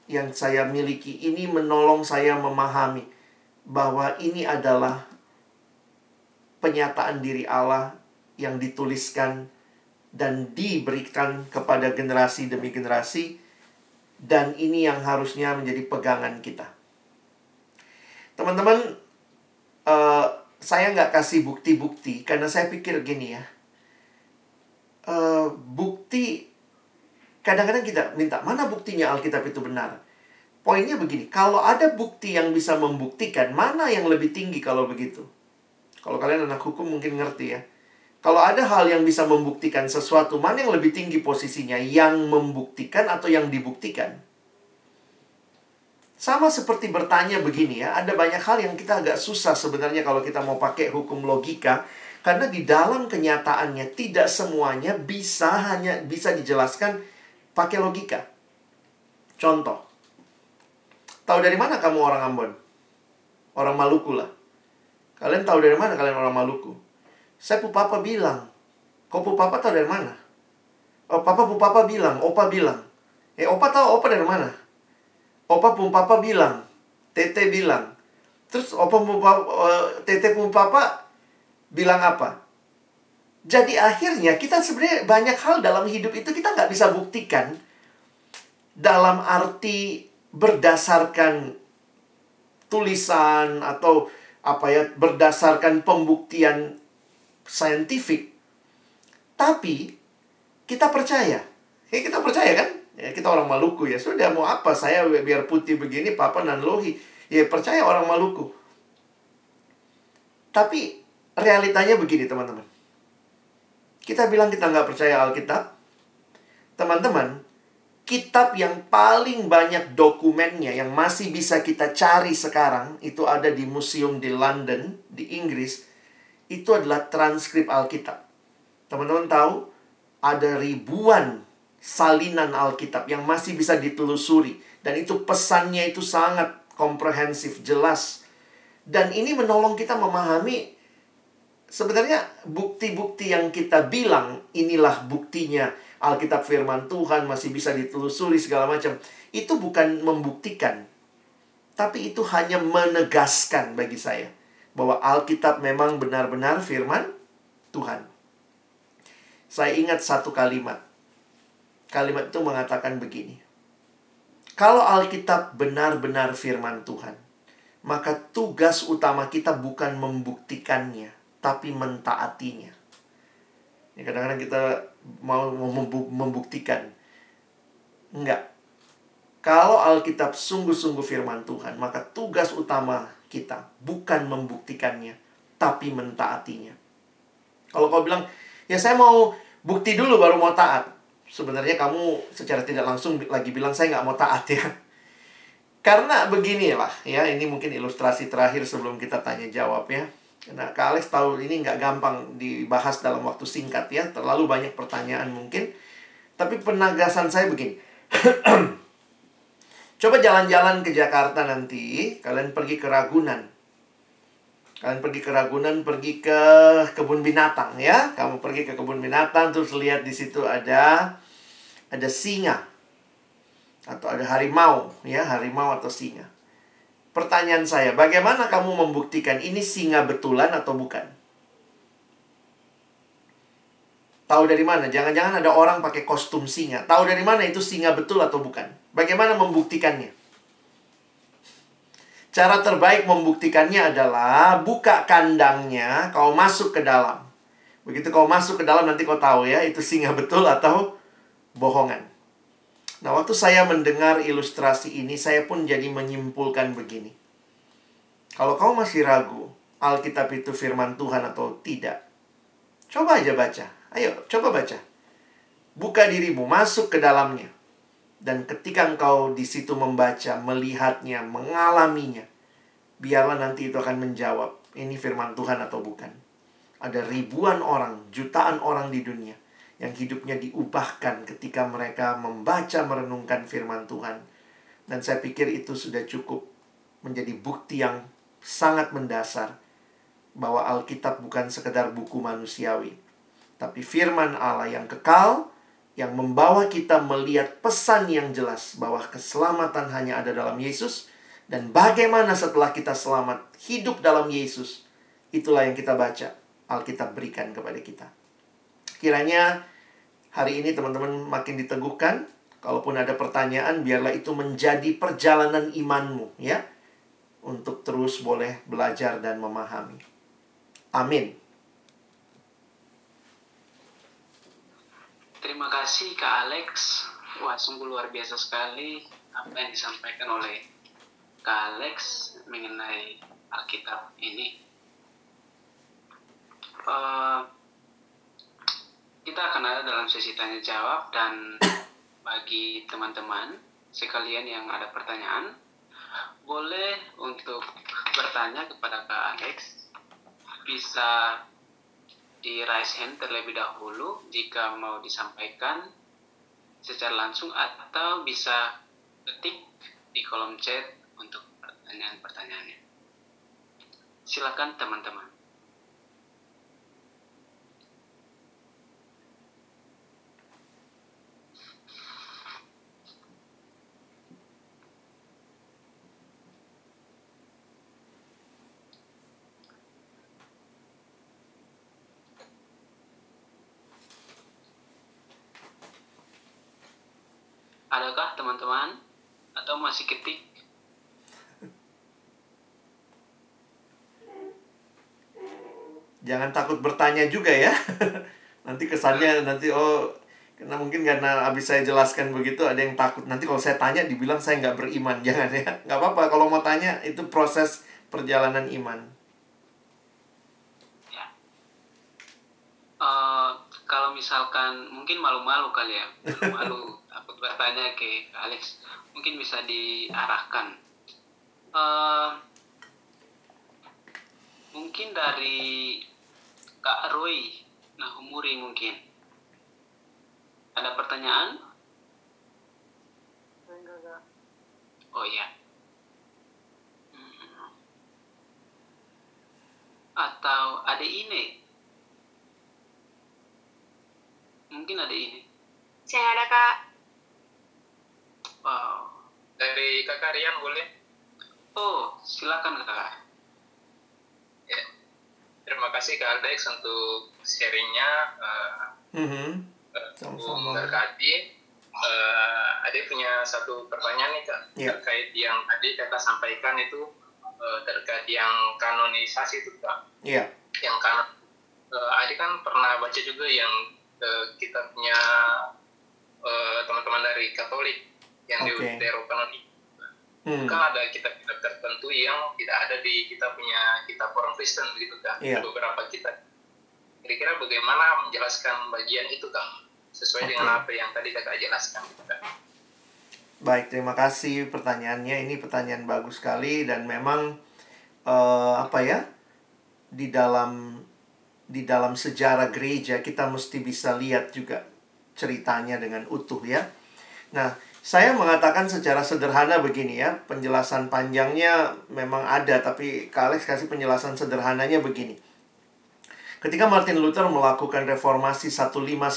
yang saya miliki ini menolong saya memahami bahwa ini adalah penyataan diri Allah yang dituliskan dan diberikan kepada generasi demi generasi. Dan ini yang harusnya menjadi pegangan kita. Teman-teman, uh, saya nggak kasih bukti-bukti karena saya pikir gini ya. Uh, bukti... Kadang-kadang kita minta, mana buktinya Alkitab itu benar? Poinnya begini, kalau ada bukti yang bisa membuktikan, mana yang lebih tinggi kalau begitu? Kalau kalian anak hukum mungkin ngerti ya. Kalau ada hal yang bisa membuktikan sesuatu, mana yang lebih tinggi posisinya? Yang membuktikan atau yang dibuktikan? Sama seperti bertanya begini ya, ada banyak hal yang kita agak susah sebenarnya kalau kita mau pakai hukum logika. Karena di dalam kenyataannya tidak semuanya bisa hanya bisa dijelaskan pakai logika. Contoh. Tahu dari mana kamu orang Ambon? Orang Maluku lah. Kalian tahu dari mana kalian orang Maluku? Saya pu papa bilang. Kok pu papa tahu dari mana? Oh, papa pu papa bilang, opa bilang. Eh, opa tahu opa dari mana? Opa pu papa bilang, tete bilang. Terus opa pu papa, uh, tete pu papa bilang apa? Jadi akhirnya kita sebenarnya banyak hal dalam hidup itu kita nggak bisa buktikan dalam arti berdasarkan tulisan atau apa ya, berdasarkan pembuktian saintifik. Tapi kita percaya. Ya, kita percaya kan? Ya, kita orang Maluku ya. Sudah mau apa saya biar putih begini, Papa Nanlohi. Ya percaya orang Maluku. Tapi realitanya begini teman-teman. Kita bilang kita nggak percaya Alkitab. Teman-teman, kitab yang paling banyak dokumennya yang masih bisa kita cari sekarang, itu ada di museum di London, di Inggris. Itu adalah transkrip Alkitab. Teman-teman tahu, ada ribuan salinan Alkitab yang masih bisa ditelusuri. Dan itu pesannya itu sangat komprehensif, jelas. Dan ini menolong kita memahami sebenarnya bukti-bukti yang kita bilang, inilah buktinya Alkitab firman Tuhan masih bisa ditelusuri segala macam. Itu bukan membuktikan, tapi itu hanya menegaskan bagi saya bahwa Alkitab memang benar-benar firman Tuhan. Saya ingat satu kalimat. Kalimat itu mengatakan begini: kalau Alkitab benar-benar firman Tuhan, maka tugas utama kita bukan membuktikannya, tapi mentaatinya. Ya, kadang-kadang kita mau membuktikan. Enggak. Kalau Alkitab sungguh-sungguh firman Tuhan, maka tugas utama kita bukan membuktikannya, tapi mentaatinya. Kalau kau bilang, ya saya mau bukti dulu baru mau taat, sebenarnya kamu secara tidak langsung lagi bilang, saya nggak mau taat ya. Karena beginilah ya, ini mungkin ilustrasi terakhir sebelum kita tanya jawab ya. Nah, Kak Alex tahu ini nggak gampang dibahas dalam waktu singkat ya. Terlalu banyak pertanyaan mungkin. Tapi penegasan saya begini. Coba jalan-jalan ke Jakarta nanti. Kalian pergi ke Ragunan. Kalian pergi ke Ragunan, pergi ke kebun binatang ya. Kamu pergi ke kebun binatang, terus lihat di situ ada ada singa. Atau ada harimau ya, harimau atau singa. Pertanyaan saya, bagaimana kamu membuktikan ini singa betulan atau bukan? Tahu dari mana? Jangan-jangan ada orang pakai kostum singa. Tahu dari mana itu singa betul atau bukan? Bagaimana membuktikannya? Cara terbaik membuktikannya adalah buka kandangnya, kau masuk ke dalam. Begitu kau masuk ke dalam, nanti kau tahu ya, itu singa betul atau bohongan. Nah, waktu saya mendengar ilustrasi ini, saya pun jadi menyimpulkan begini. Kalau kau masih ragu, Alkitab itu firman Tuhan atau tidak, coba aja baca. Ayo, coba baca. Buka dirimu, masuk ke dalamnya. Dan ketika engkau di situ membaca, melihatnya, mengalaminya, biarlah nanti itu akan menjawab, ini firman Tuhan atau bukan. Ada ribuan orang, jutaan orang di dunia yang hidupnya diubahkan ketika mereka membaca, merenungkan firman Tuhan. Dan saya pikir itu sudah cukup menjadi bukti yang sangat mendasar bahwa Alkitab bukan sekedar buku manusiawi, tapi firman Allah yang kekal, yang membawa kita melihat pesan yang jelas bahwa keselamatan hanya ada dalam Yesus. Dan bagaimana setelah kita selamat, hidup dalam Yesus, itulah yang kita baca, Alkitab berikan kepada kita. Kiranya hari ini teman-teman makin diteguhkan. Kalaupun ada pertanyaan, biarlah itu menjadi perjalanan imanmu ya, untuk terus boleh belajar dan memahami. Amin. Terima kasih Kak Alex. Wah, sungguh luar biasa sekali apa yang disampaikan oleh Kak Alex mengenai Alkitab ini. Uh, Kita akan ada dalam sesi tanya-jawab, dan bagi teman-teman sekalian yang ada pertanyaan, boleh untuk bertanya kepada Kak Alex. Bisa di raise hand terlebih dahulu jika mau disampaikan secara langsung, atau bisa ketik di kolom chat untuk pertanyaan-pertanyaannya. Silakan teman-teman. Adakah teman-teman? Atau masih ketik? Jangan takut bertanya juga ya. Nanti kesannya nanti, oh, karena mungkin karena habis saya jelaskan begitu ada yang takut. Nanti kalau saya tanya dibilang saya nggak beriman. Jangan ya. Nggak apa-apa kalau mau tanya, itu proses perjalanan iman. Ya. Uh, kalau misalkan mungkin malu-malu kali ya. Malu-malu. Bertanya ke Alex, mungkin bisa diarahkan. Uh, mungkin dari Kak Roy Nah, umuri mungkin. Ada pertanyaan? Enggak. Oh iya. Hmm. Atau ada ini? Mungkin ada ini. Saya ada, Kak. Wow. Dari Kakak Rian boleh? Oh, silakan Kakak. Ya. Terima kasih Kak Alex untuk sharingnya. Uh, mm-hmm. Berkati. Uh, Adik punya satu pertanyaan nih Kak. Yeah. Terkait yang tadi Kakak sampaikan itu uh, terkait yang kanonisasi itu Kak. Iya. Yeah. Yang kan uh, Adik kan pernah baca juga yang uh, kitabnya uh, teman-teman dari Katolik yang okay. di Eropa nanti hmm. kan ada kitab-kitab tertentu yang tidak ada di kita punya kitab orang Kristen begitu kan, yeah. beberapa kitab. Kira-kira bagaimana menjelaskan bagian itu kan sesuai okay. dengan apa yang tadi Kakak jelaskan gitu kan. Baik, terima kasih pertanyaannya. Ini pertanyaan bagus sekali dan memang uh, apa ya di dalam di dalam sejarah gereja kita mesti bisa lihat juga ceritanya dengan utuh ya. Nah, saya mengatakan secara sederhana begini ya, penjelasan panjangnya memang ada, tapi Kak Alex kasih penjelasan sederhananya begini. Ketika Martin Luther melakukan reformasi lima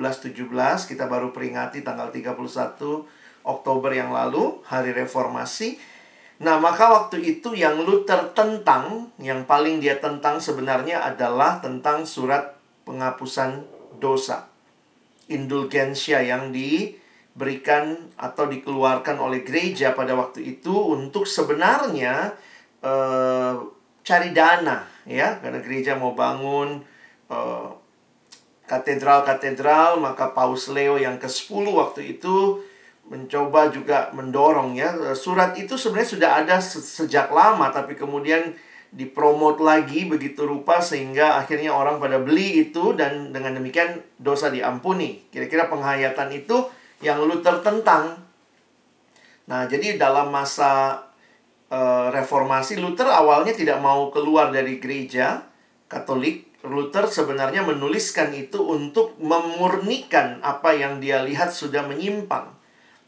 belas tujuh belas, kita baru peringati tanggal tiga puluh satu Oktober yang lalu, hari reformasi. Nah, maka waktu itu yang Luther tentang, yang paling dia tentang sebenarnya adalah tentang surat penghapusan dosa. Indulgensia yang diberikan atau dikeluarkan oleh gereja pada waktu itu untuk sebenarnya e, cari dana ya, karena gereja mau bangun e, katedral-katedral, maka Paus Leo yang kesepuluh waktu itu mencoba juga mendorong ya. Surat itu sebenarnya sudah ada sejak lama, tapi kemudian dipromot lagi begitu rupa sehingga akhirnya orang pada beli itu dan dengan demikian dosa diampuni. Kira-kira penghayatan itu yang Luther tentang. Nah, jadi dalam masa uh, reformasi Luther awalnya tidak mau keluar dari gereja Katolik. Luther sebenarnya menuliskan itu untuk memurnikan apa yang dia lihat sudah menyimpang.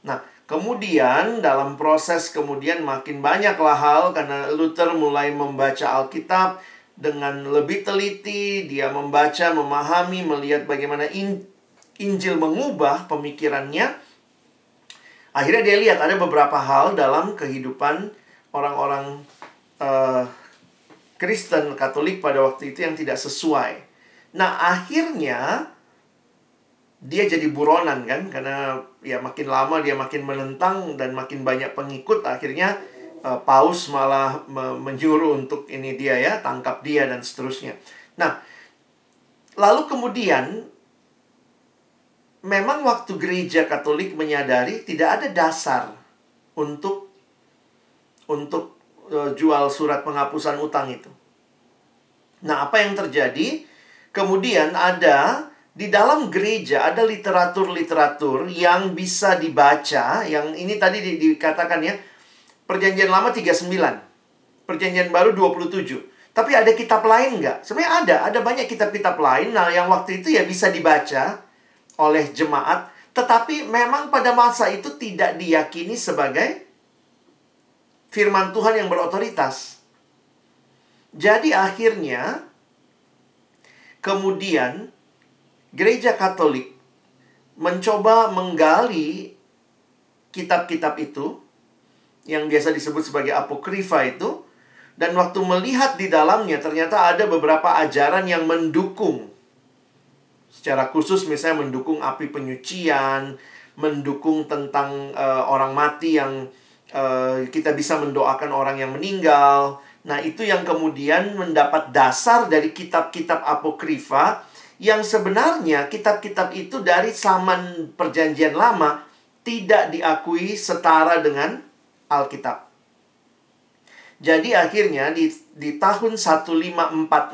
Nah, kemudian dalam proses kemudian makin banyaklah hal karena Luther mulai membaca Alkitab dengan lebih teliti, dia membaca, memahami, melihat bagaimana Injil mengubah pemikirannya. Akhirnya dia lihat ada beberapa hal dalam kehidupan orang-orang uh, Kristen Katolik pada waktu itu yang tidak sesuai. Nah, akhirnya dia jadi buronan kan, karena ya makin lama dia makin menentang dan makin banyak pengikut. Akhirnya uh, Paus malah me- menyuruh untuk ini dia ya, tangkap dia dan seterusnya. Nah, lalu kemudian memang waktu gereja Katolik menyadari tidak ada dasar untuk untuk uh, jual surat penghapusan utang itu. Nah, apa yang terjadi? Kemudian ada di dalam gereja ada literatur-literatur yang bisa dibaca, yang ini tadi di, dikatakan ya, Perjanjian Lama tiga puluh sembilan, Perjanjian Baru dua puluh tujuh. Tapi ada kitab lain nggak? Sebenarnya ada, ada banyak kitab-kitab lain. Nah, yang waktu itu ya bisa dibaca oleh jemaat, tetapi memang pada masa itu tidak diyakini sebagai firman Tuhan yang berotoritas. Jadi akhirnya, kemudian Gereja Katolik mencoba menggali kitab-kitab itu yang biasa disebut sebagai Apokrifa itu, dan waktu melihat di dalamnya ternyata ada beberapa ajaran yang mendukung secara khusus, misalnya mendukung api penyucian, mendukung tentang uh, orang mati yang uh, kita bisa mendoakan orang yang meninggal. Nah, itu yang kemudian mendapat dasar dari kitab-kitab Apokrifa. Yang sebenarnya kitab-kitab itu dari zaman Perjanjian Lama tidak diakui setara dengan Alkitab. Jadi akhirnya di, di tahun seribu lima ratus empat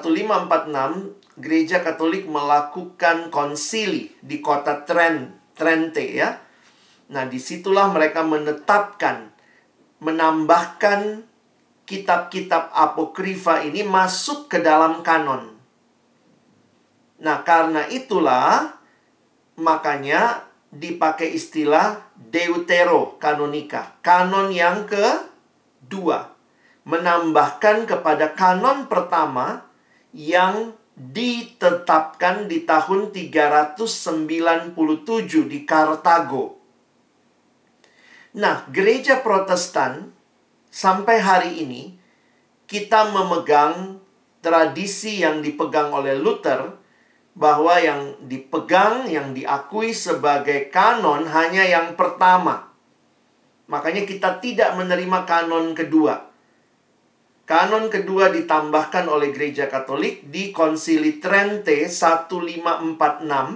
puluh enam Gereja Katolik melakukan konsili di kota Trent, Trente ya. Nah, disitulah mereka menetapkan, menambahkan kitab-kitab apokrifa ini masuk ke dalam kanon. Nah, karena itulah makanya dipakai istilah deuterokanonika, kanon yang kedua, menambahkan kepada kanon pertama yang ditetapkan di tahun tiga ratus sembilan puluh tujuh di Kartago. Nah, gereja Protestan sampai hari ini kita memegang tradisi yang dipegang oleh Luther, bahwa yang dipegang, yang diakui sebagai kanon hanya yang pertama. Makanya kita tidak menerima kanon kedua. Kanon kedua ditambahkan oleh Gereja Katolik di Konsili Trente seribu lima ratus empat puluh enam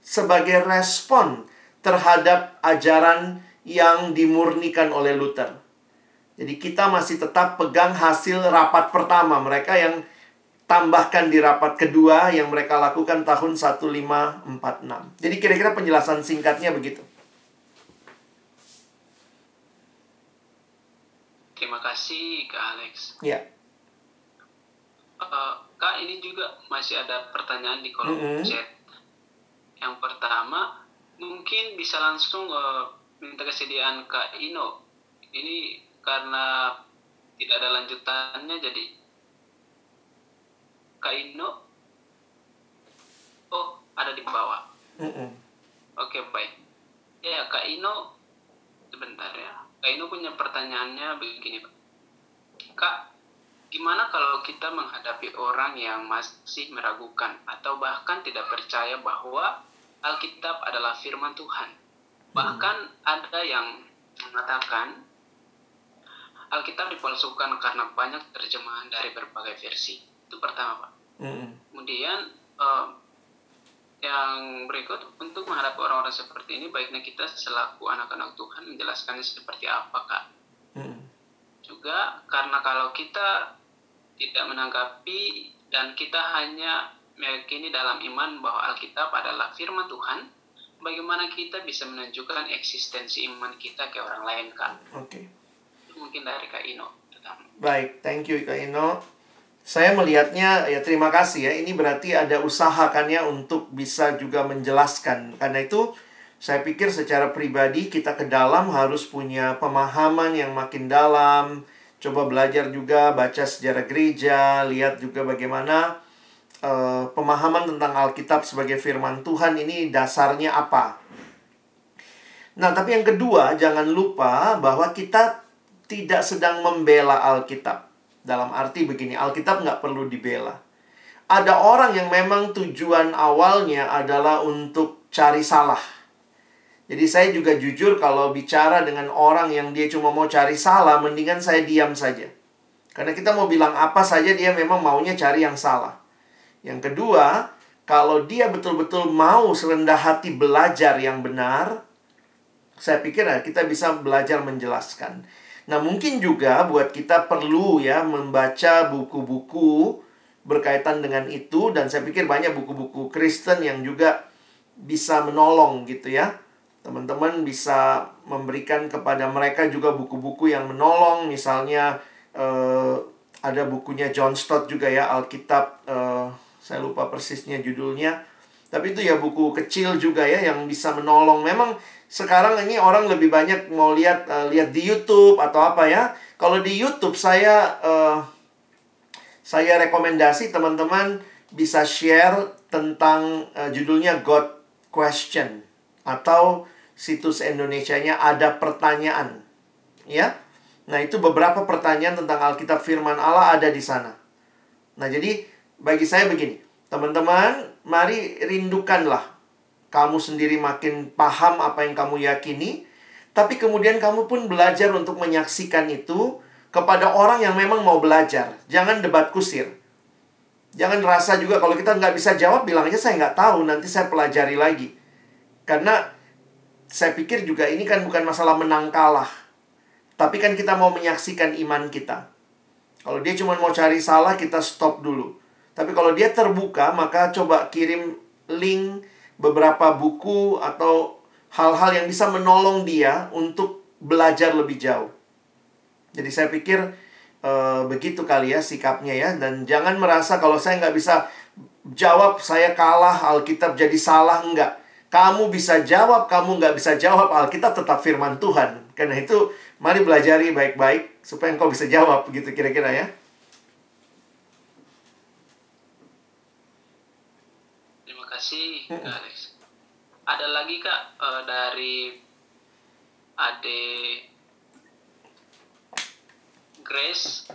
sebagai respon terhadap ajaran yang dimurnikan oleh Luther. Jadi kita masih tetap pegang hasil rapat pertama. Mereka yang tambahkan di rapat kedua yang mereka lakukan tahun seribu lima ratus empat puluh enam. Jadi kira-kira penjelasan singkatnya begitu. Terima kasih Kak Alex. Ya. Uh, Kak, ini juga masih ada pertanyaan di kolom mm-hmm. chat. Yang pertama, mungkin bisa langsung uh, minta kesediaan Kak Ino. Ini karena tidak ada lanjutannya, jadi Kak Ino, oh ada di bawah. Mm-mm. Oke, baik. Ya Kak Ino, sebentar ya. Kak Ino punya pertanyaannya begini, Pak. Kak, gimana kalau kita menghadapi orang yang masih meragukan atau bahkan tidak percaya bahwa Alkitab adalah firman Tuhan? Bahkan mm. ada yang mengatakan Alkitab dipalsukan karena banyak terjemahan dari berbagai versi. Itu pertama, Pak. Mm. Kemudian uh, yang berikut, untuk menghadapi orang-orang seperti ini baiknya kita selaku anak-anak Tuhan menjelaskannya seperti apa, Kak? Mm. Juga karena kalau kita tidak menanggapi dan kita hanya meyakini dalam iman bahwa Alkitab adalah firman Tuhan, bagaimana kita bisa menunjukkan eksistensi iman kita ke orang lain, Kak? Oke. Okay. Mungkin dari Kak Ino. Baik, thank you Kak Ino. Saya melihatnya, ya terima kasih ya, ini berarti ada usaha kan ya untuk bisa juga menjelaskan. Karena itu saya pikir secara pribadi kita ke dalam harus punya pemahaman yang makin dalam. Coba belajar juga, baca sejarah gereja, lihat juga bagaimana uh, pemahaman tentang Alkitab sebagai firman Tuhan ini dasarnya apa. Nah, tapi yang kedua, jangan lupa bahwa kita tidak sedang membela Alkitab. Dalam arti begini, Alkitab nggak perlu dibela. Ada orang yang memang tujuan awalnya adalah untuk cari salah. Jadi saya juga jujur kalau bicara dengan orang yang dia cuma mau cari salah, mendingan saya diam saja. Karena kita mau bilang apa saja, dia memang maunya cari yang salah. Yang kedua, kalau dia betul-betul mau serendah hati belajar yang benar, saya pikir nah, kita bisa belajar menjelaskan. Nah, mungkin juga buat kita perlu ya membaca buku-buku berkaitan dengan itu. Dan saya pikir banyak buku-buku Kristen yang juga bisa menolong gitu ya. Teman-teman bisa memberikan kepada mereka juga buku-buku yang menolong. Misalnya eh, ada bukunya John Stott juga ya, Alkitab. Eh, saya lupa persisnya judulnya. Tapi itu ya buku kecil juga ya yang bisa menolong. Memang sekarang ini orang lebih banyak mau lihat uh, lihat di YouTube atau apa ya. Kalau di YouTube saya uh, saya rekomendasi teman-teman bisa share tentang uh, judulnya God Question, atau situs Indonesianya Ada Pertanyaan ya. Nah, itu beberapa pertanyaan tentang Alkitab firman Allah ada di sana. Nah, jadi bagi saya begini, teman-teman, mari rindukanlah kamu sendiri makin paham apa yang kamu yakini, tapi kemudian kamu pun belajar untuk menyaksikan itu kepada orang yang memang mau belajar. Jangan debat kusir. Jangan rasa juga kalau kita nggak bisa jawab, bilang aja saya nggak tahu, nanti saya pelajari lagi. Karena saya pikir juga ini kan bukan masalah menang kalah. Tapi kan kita mau menyaksikan iman kita. Kalau dia cuma mau cari salah, kita stop dulu. Tapi kalau dia terbuka, maka coba kirim link beberapa buku atau hal-hal yang bisa menolong dia untuk belajar lebih jauh. Jadi saya pikir uh, begitu kali ya sikapnya ya. Dan jangan merasa kalau saya nggak bisa jawab, saya kalah, Alkitab jadi salah. Enggak. Kamu bisa jawab, kamu nggak bisa jawab, Alkitab tetap firman Tuhan. Karena itu, mari belajari baik-baik supaya engkau bisa jawab, begitu kira-kira ya. Terima kasih, Kak Alex. Ada lagi, Kak, dari Ade Grace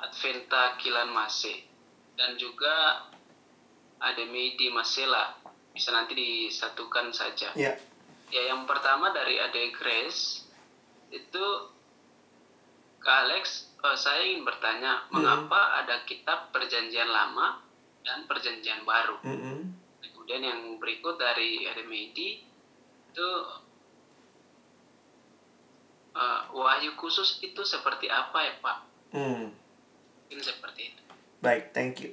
Adventa Kilanmase dan juga Ade Meidi Masela. Bisa nanti disatukan saja. Ya. Ya, yang pertama dari Ade Grace itu, Kak Alex, saya ingin bertanya, mm-hmm. mengapa ada kitab Perjanjian Lama dan Perjanjian Baru? Mm-hmm. Kemudian yang berikut dari Ade Meidi itu, uh, wahyu khusus itu seperti apa ya, Pak? Mm. Ini seperti itu. Baik, thank you.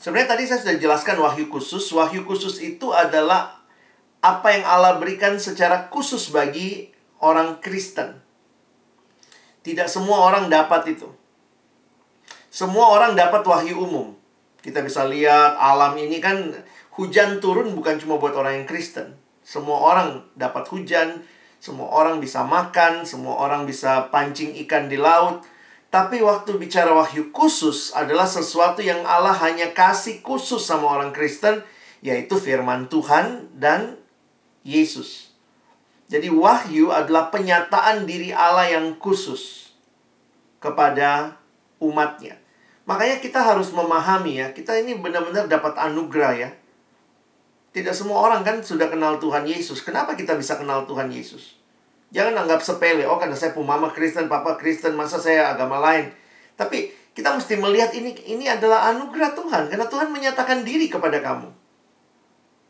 Sebenarnya tadi saya sudah jelaskan wahyu khusus. Wahyu khusus itu adalah apa yang Allah berikan secara khusus bagi orang Kristen. Tidak semua orang dapat itu. Semua orang dapat wahyu umum. Kita bisa lihat alam ini kan hujan turun bukan cuma buat orang yang Kristen. Semua orang dapat hujan, semua orang bisa makan, semua orang bisa pancing ikan di laut. Tapi waktu bicara wahyu khusus adalah sesuatu yang Allah hanya kasih khusus sama orang Kristen, yaitu firman Tuhan dan Yesus. Jadi wahyu adalah penyataan diri Allah yang khusus kepada umatnya. Makanya kita harus memahami ya, kita ini benar-benar dapat anugerah ya. Tidak semua orang kan sudah kenal Tuhan Yesus. Kenapa kita bisa kenal Tuhan Yesus? Jangan anggap sepele, oh karena saya mama Kristen, papa Kristen, masa saya agama lain. Tapi kita mesti melihat ini ini adalah anugerah Tuhan. Karena Tuhan menyatakan diri kepada kamu.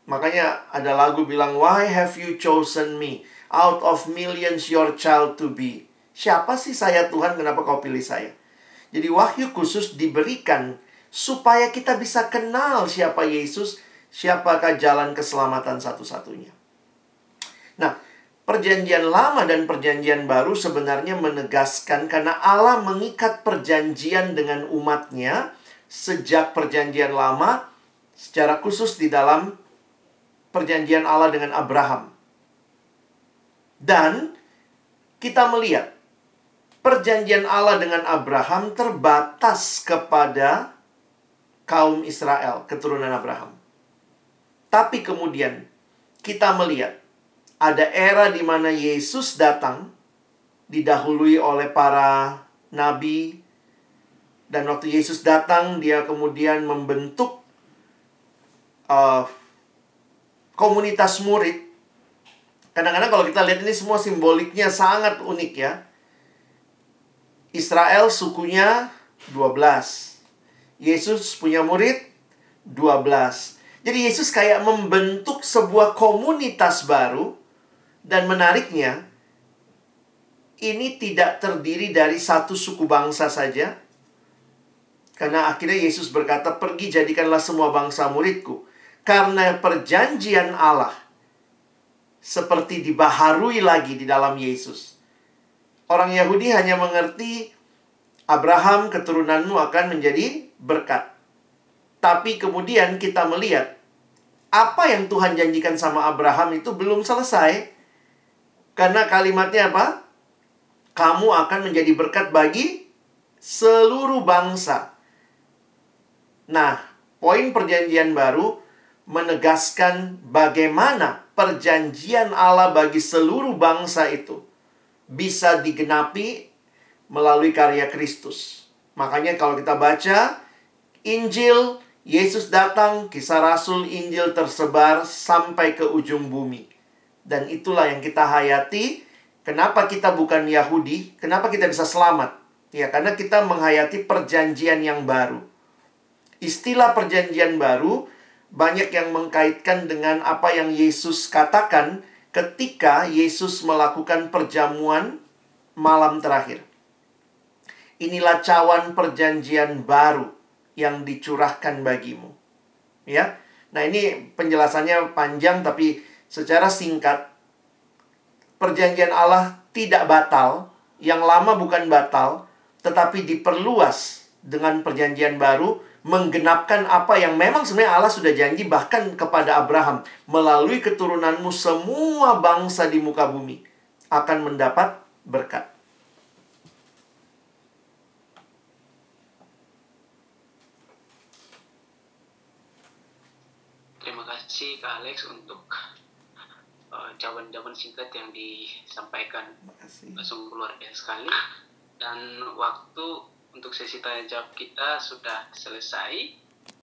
Makanya ada lagu bilang, why have you chosen me? Out of millions your child to be. Siapa sih saya Tuhan, kenapa kau pilih saya? Jadi wahyu khusus diberikan supaya kita bisa kenal siapa Yesus, siapakah jalan keselamatan satu-satunya. Nah, Perjanjian Lama dan Perjanjian Baru sebenarnya menegaskan karena Allah mengikat perjanjian dengan umatnya sejak Perjanjian Lama secara khusus di dalam perjanjian Allah dengan Abraham. Dan kita melihat perjanjian Allah dengan Abraham terbatas kepada kaum Israel, keturunan Abraham. Tapi kemudian kita melihat ada era di mana Yesus datang, didahului oleh para nabi. Dan waktu Yesus datang, dia kemudian membentuk uh, komunitas murid. Kadang-kadang kalau kita lihat ini semua simboliknya sangat unik ya. Israel sukunya dua belas. Yesus punya murid dua belas. Jadi Yesus kayak membentuk sebuah komunitas baru. Dan menariknya, ini tidak terdiri dari satu suku bangsa saja. Karena akhirnya Yesus berkata, pergi jadikanlah semua bangsa muridku. Karena perjanjian Allah seperti dibaharui lagi di dalam Yesus. Orang Yahudi hanya mengerti, Abraham keturunanmu akan menjadi berkat. Tapi kemudian kita melihat, apa yang Tuhan janjikan sama Abraham itu belum selesai. Karena kalimatnya apa? Kamu akan menjadi berkat bagi seluruh bangsa. Nah, poin perjanjian baru menegaskan bagaimana perjanjian Allah bagi seluruh bangsa itu bisa digenapi melalui karya Kristus. Makanya kalau kita baca Injil, Yesus datang, Kisah Rasul, Injil tersebar sampai ke ujung bumi. Dan itulah yang kita hayati. Kenapa kita bukan Yahudi? Kenapa kita bisa selamat? Ya, karena kita menghayati perjanjian yang baru. Istilah perjanjian baru banyak yang mengkaitkan dengan apa yang Yesus katakan ketika Yesus melakukan perjamuan malam terakhir. Inilah cawan perjanjian baru yang dicurahkan bagimu. Ya. Nah, ini penjelasannya panjang tapi secara singkat, perjanjian Allah tidak batal, yang lama bukan batal, tetapi diperluas dengan perjanjian baru, menggenapkan apa yang memang sebenarnya Allah sudah janji bahkan kepada Abraham. Melalui keturunanmu semua bangsa di muka bumi akan mendapat berkat. Terima kasih Kak Alex untuk uh, jawaban-jawaban singkat yang disampaikan. Langsung keluar ya sekali. Dan waktu untuk sesi tanya jawab kita sudah selesai.